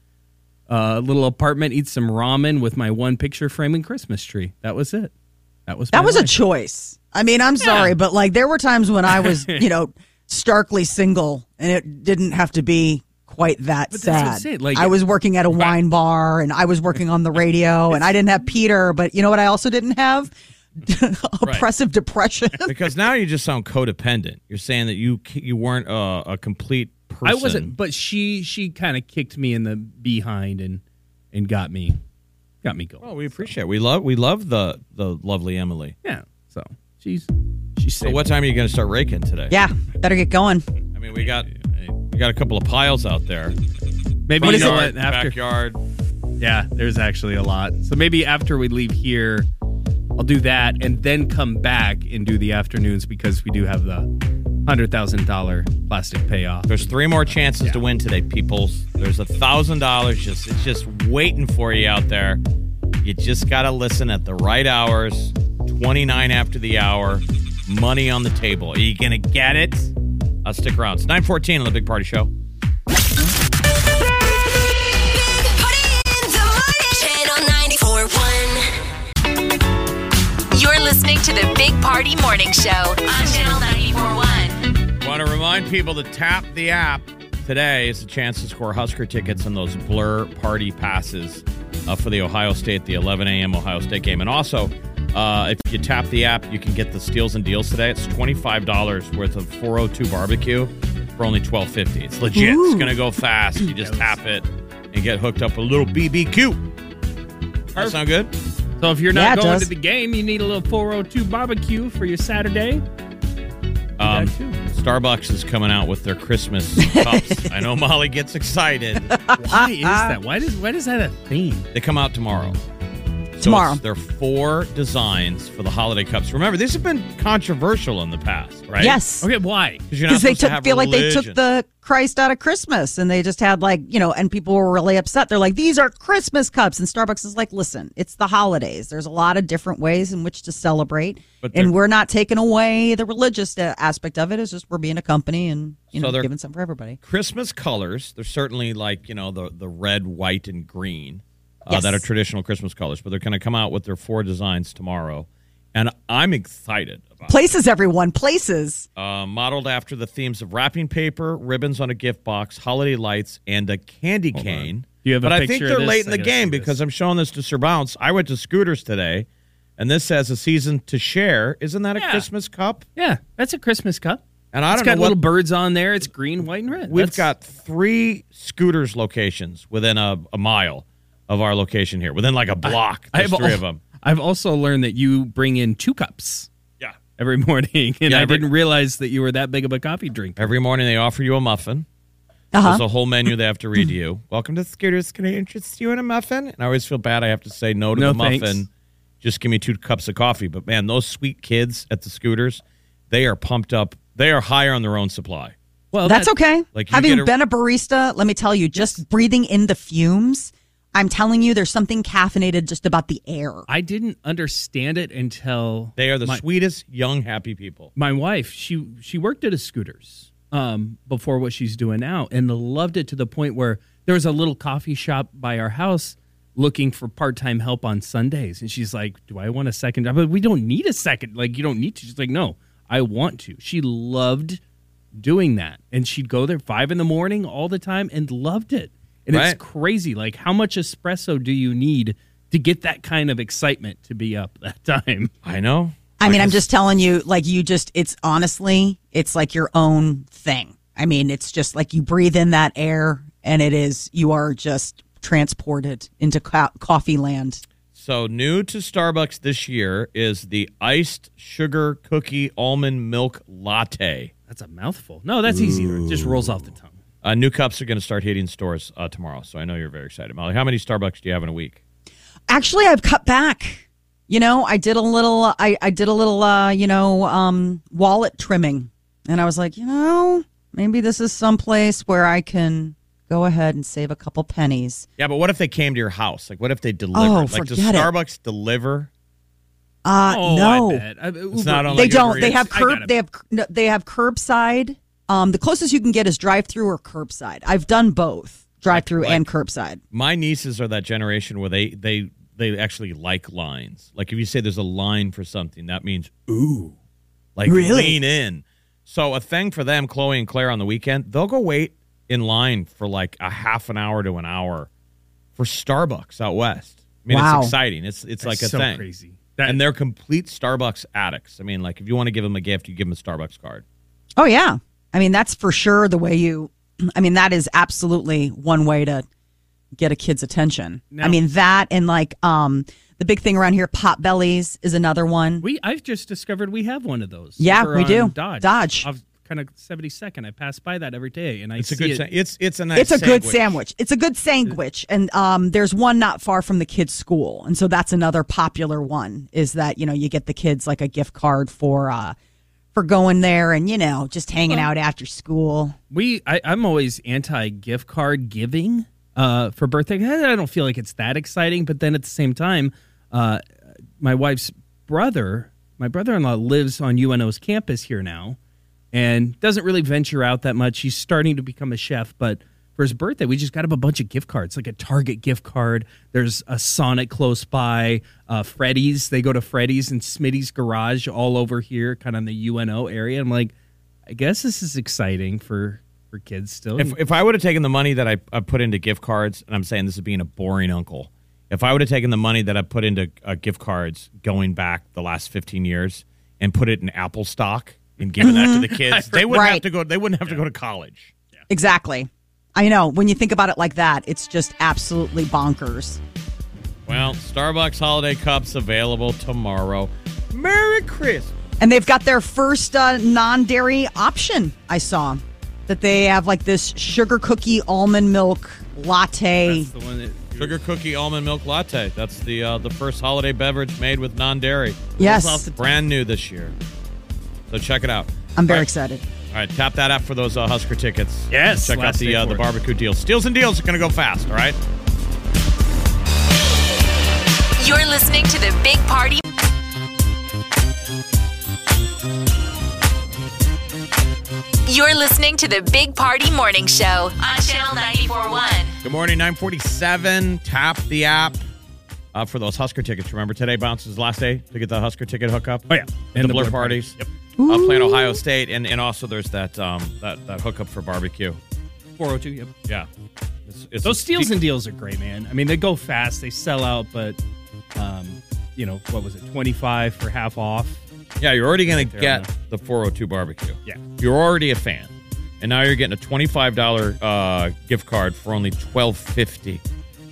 A uh, little apartment, eat some ramen with my one picture frame and Christmas tree. That was it. That was that was life. a choice. I mean, I'm yeah. sorry, but like there were times when I was, you know, starkly single, and it didn't have to be quite that but sad. It, like, I was working at a wine bar, and I was working on the radio, and I didn't have Peter. But you know what? I also didn't have oppressive right. depression. Because now you just sound codependent. You're saying that you you weren't uh, a complete. Person. I wasn't, but she she kind of kicked me in the behind and and got me got me going. Well, we appreciate so. it. We love we love the the lovely Emily. Yeah. So she's she's. So what time are you going to start raking today? Yeah, better get going. I mean, we got we got a couple of piles out there. Maybe you know it after backyard. Yeah, there's actually a lot. So maybe after we leave here, I'll do that and then come back and do the afternoons because we do have the. one hundred thousand dollars plastic payoff. There's three more chances yeah. to win today, peoples. There's one thousand dollars just it's just waiting for you out there. You just got to listen at the right hours, twenty-nine after the hour, money on the table. Are you going to get it? I'll stick around. It's nine fourteen on the Big Party Show. You're listening to the Big Party Morning Show on Channel ninety-four point one. Want to remind people to tap the app. Today is a chance to score Husker tickets and those Blur Party Passes uh, for the Ohio State, the eleven a.m. Ohio State game. And also, uh, if you tap the app, you can get the Steals and Deals today. It's twenty-five dollars worth of four oh two barbecue for only twelve fifty. It's legit. Ooh. It's going to go fast. You just tap it and get hooked up with a little B B Q. That sound good? So if you're not yeah, going to the game, you need a little four oh two barbecue for your Saturday. Um, Starbucks is coming out with their Christmas cups. I know Molly gets excited. Why is that? Why does why is that a theme? They come out tomorrow. So tomorrow. There are four designs for the holiday cups. Remember, these have been controversial in the past, right? Yes. Okay, why? Because they took, to feel religion. like they took the Christ out of Christmas, and they just had like, you know, and people were really upset. They're like, these are Christmas cups. And Starbucks is like, listen, it's the holidays. There's a lot of different ways in which to celebrate. But and we're not taking away the religious aspect of it. It's just we're being a company and, you so know, giving some for everybody. Christmas colors, they're certainly like, you know, the, the red, white, and green. Uh, yes. That are traditional Christmas colors, but they're going to come out with their four designs tomorrow. And I'm excited about Places, it. everyone. Places. Uh, modeled after the themes of wrapping paper, ribbons on a gift box, holiday lights, and a candy Hold cane. On. You have a but I think they're late in the game because I'm showing this to Sir Bounce. I went to Scooters today, and this says a season to share. Isn't that yeah. a Christmas cup? Yeah, that's a Christmas cup. And I it's don't know. It's got little birds on there. It's green, white, and red. We've that's... got three Scooters locations within a, a mile of our location here, within like a block. I, There's I three al- of them. I've also learned that you bring in two cups yeah. every morning, and yeah, every, I didn't realize that you were that big of a coffee drinker. Every morning they offer you a muffin. Uh-huh. There's a whole menu they have to read to you. Welcome to Scooters. Can I interest you in a muffin? And I always feel bad I have to say no to no, the muffin. Thanks. Just give me two cups of coffee. But, man, those sweet kids at the Scooters, they are pumped up. They are higher on their own supply. Well, That's that, okay. Like Having a, been a barista, let me tell you, just yes. breathing in the fumes, I'm telling you there's something caffeinated just about the air. I didn't understand it until... They are the my, sweetest, young, happy people. My wife, she she worked at a Scooters. Um, before what she's doing now, and loved it to the point where there was a little coffee shop by our house looking for part-time help on Sundays. And she's like, do I want a second job? But we don't need a second. Like, you don't need to. She's like, no, I want to. She loved doing that. And she'd go there five in the morning all the time and loved it. And right. it's crazy. Like, how much espresso do you need to get that kind of excitement to be up that time? I know. I mean, I'm just telling you, like, you just, it's honestly, it's like your own thing. I mean, it's just like you breathe in that air and it is, you are just transported into co- coffee land. So new to Starbucks this year is the iced sugar cookie almond milk latte. That's a mouthful. No, that's Ooh. easier. It just rolls off the tongue. Uh, new cups are going to start hitting stores uh, tomorrow. So I know you're very excited. Molly, how many Starbucks do you have in a week? Actually, I've cut back. You know, I did a little, I, I did a little, uh, you know, um, wallet trimming. And I was like, you know, maybe this is someplace where I can go ahead and save a couple pennies. Yeah, but what if they came to your house? Like, what if they delivered? Oh, like, does Starbucks it. deliver? Uh, oh, no. I bet. I, it's not on, like, they don't. They have, curb, they have curb, they have curbside. Um, the closest you can get is drive-through or curbside. I've done both, drive-through like, and curbside. My nieces are that generation where they, they, They actually like lines. Like if you say there's a line for something, that means, ooh, like really? lean in. So a thing for them, Chloe and Claire on the weekend, they'll go wait in line for like a half an hour to an hour for Starbucks out west. I mean, wow. it's exciting. It's it's That's like a so thing. Crazy. That- and they're complete Starbucks addicts. I mean, like if you want to give them a gift, you give them a Starbucks card. Oh, yeah. I mean, that's for sure the way you, I mean, that is absolutely one way to get a kid's attention. No. I mean, that and like um, the big thing around here, Pot Bellies is another one. We I've just discovered we have one of those. Yeah, we do. Dodge. Dodge. I've kind of seventy-second. I pass by that every day, and I it's see a good it. Sa- it's it's a nice. It's a sandwich. good sandwich. It's a good sandwich, and um, there's one not far from the kids' school, and so that's another popular one. Is that you know you get the kids like a gift card for uh, for going there and you know just hanging well, out after school. We I, I'm always anti gift card giving. Uh, for birthday, I don't feel like it's that exciting. But then at the same time, uh, my wife's brother, my brother-in-law, lives on U N O's campus here now, and doesn't really venture out that much. He's starting to become a chef, but for his birthday, we just got him a bunch of gift cards, like a Target gift card. There's a Sonic close by, uh, Freddy's. They go to Freddy's and Smitty's Garage all over here, kind of in the U N O area. I'm like, I guess this is exciting for. For kids still. If, if I would have taken the money that I, I put into gift cards, and I'm saying this is being a boring uncle, if I would have taken the money that I put into uh, gift cards going back the last fifteen years and put it in Apple stock and given that to the kids, they wouldn't right. have to go. They wouldn't have yeah. to go to college. Yeah. Exactly. I know. When you think about it like that, it's just absolutely bonkers. Well, Starbucks holiday cups available tomorrow. Merry Christmas. And they've got their first uh, non-dairy option. I saw. That they have like this sugar cookie almond milk latte. That's the one that sugar cookie almond milk latte. That's the uh, the first holiday beverage made with non-dairy. Yes, brand new this year. So check it out. I'm very All right. excited. All right, tap that up for those uh, Husker tickets. Yes, check out the uh, the barbecue deals. Steals and deals are going to go fast. All right. You're listening to the Big Party. You're listening to the Big Party Morning Show on Channel ninety-four point one. Good morning, nine forty-seven. Tap the app. uh, for those Husker tickets. Remember, today bounces the last day to get the Husker ticket hookup. Oh, yeah. And the, the blur parties. Party. Yep. Uh, playing Ohio State. And, and also there's that, um, that that hookup for barbecue. four oh two, yep. Yeah. It's, it's those steals deep. and deals are great, man. I mean, they go fast. They sell out, but, um, you know, what was it, twenty-five for half off? Yeah, you're already going to get the four oh two barbecue. Yeah. You're already a fan. And now you're getting a twenty-five dollars uh, gift card for only twelve fifty.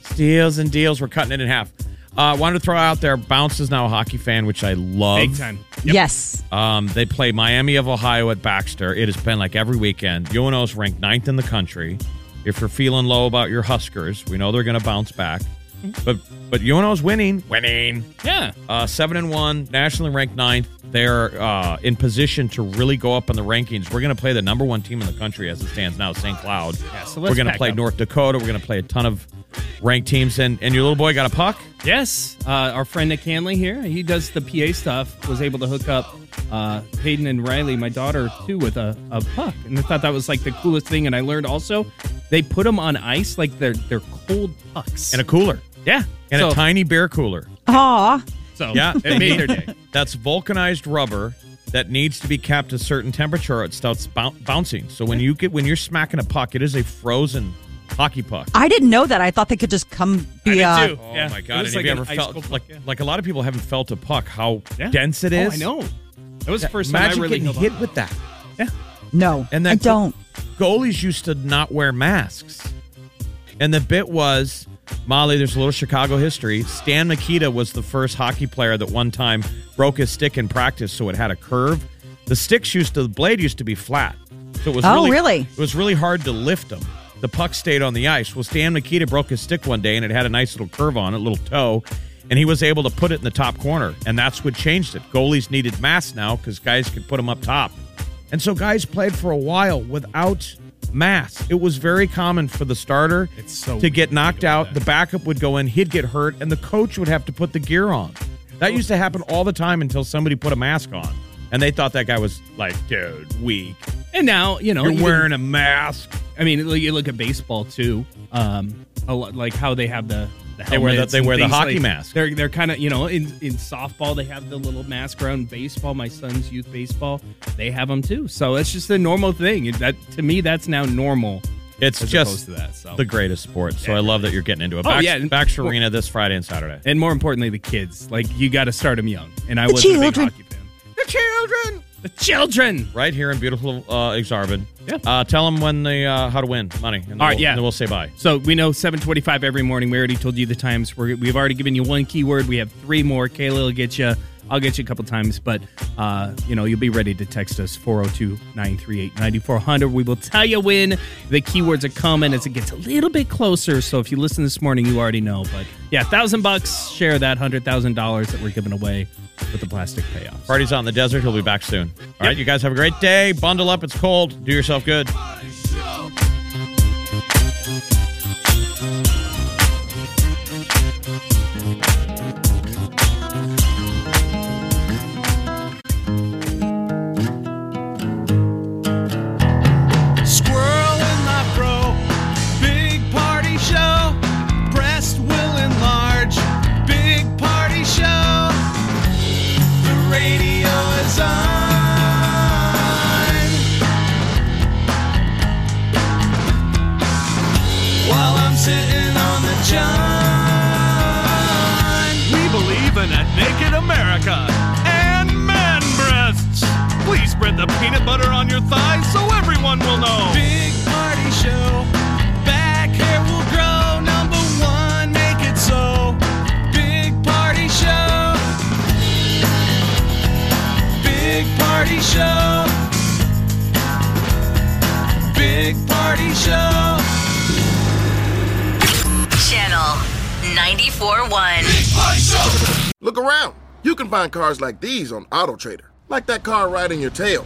Steals and deals. We're cutting it in half. I uh, wanted to throw out there, Bounce is now a hockey fan, which I love. Big time. Yep. Yes. Um, they play Miami of Ohio at Baxter. It has been like every weekend. U N O's ranked ninth in the country. If you're feeling low about your Huskers, we know they're going to bounce back. But but U N O's winning. Winning. Yeah. Uh, seven and one, nationally ranked ninth. They're uh, in position to really go up in the rankings. We're going to play the number one team in the country as it stands now, Saint Cloud. Yeah, so let's We're going to play up. North Dakota. We're going to play a ton of ranked teams. And, and your little boy got a puck? Yes. Uh, our friend Nick Hanley here, he does the P A stuff, was able to hook up uh, Hayden and Riley, my daughter, too, with a, a puck. And I thought that was like the coolest thing. And I learned also, they put them on ice like they're, they're cold pucks. And a cooler. Yeah. And so, a tiny beer cooler. Aw. So yeah, it made their day. That's vulcanized rubber that needs to be kept a certain temperature. It starts bou- bouncing. So when you get when you're smacking a puck, it is a frozen hockey puck. I didn't know that. I thought they could just come be I did too. Oh yeah. My god! Have like you ever felt puck, like yeah. like a lot of people haven't felt a puck? How yeah. dense it is. Oh, I know. That was the first yeah, time I really getting hit with that. Yeah. No, and then I don't. Goalies used to not wear masks, and the bit was. Molly, there's a little Chicago history. Stan Mikita was the first hockey player that one time broke his stick in practice, so it had a curve. The sticks used to, the blade used to be flat, so it was oh, really, really? It was really hard to lift them. The puck stayed on the ice. Well, Stan Mikita broke his stick one day, and it had a nice little curve on it, a little toe, and he was able to put it in the top corner, and that's what changed it. Goalies needed masks now because guys could put them up top, and so guys played for a while without mass. It was very common for the starter so to get knocked out. The backup would go in, he'd get hurt, and the coach would have to put the gear on. That used to happen all the time until somebody put a mask on. And they thought that guy was like, dude, weak. And now, you know. You're even, wearing a mask. I mean, you look at baseball, too. Um, a lot, like how they have the, the helmets. They wear the, they wear the hockey like, mask. They're they're kind of, you know, in, in softball, they have the little mask around baseball. My son's youth baseball, they have them, too. So it's just a normal thing. That To me, that's now normal. It's just to that, so. The greatest sport. So yeah. I love that you're getting into it. Bax, oh, yeah. Baxter Arena this Friday and Saturday. And more importantly, the kids. Like, you got to start them young. And I was a big hockey fan. The children, the children, right here in beautiful uh, Aksarben. Yeah, uh, tell them when they uh, how to win money. And all we'll, right, yeah, and then we'll say bye. So we know seven twenty-five every morning. We already told you the times. We're, we've already given you one keyword. We have three more. Kayla will get you. I'll get you a couple times, but uh, you know you'll be ready to text us four oh two, nine three eight, nine four zero zero. We will tell you when the keywords are coming as it gets a little bit closer. So if you listen this morning, you already know. But yeah, thousand bucks. Share that hundred thousand dollars that we're giving away with the plastic payoff. Party's out in the desert. He'll be back soon. All yep. right, you guys have a great day. Bundle up. It's cold. Do yourself good. Look around. You can find cars like these on AutoTrader, like that car riding your tail.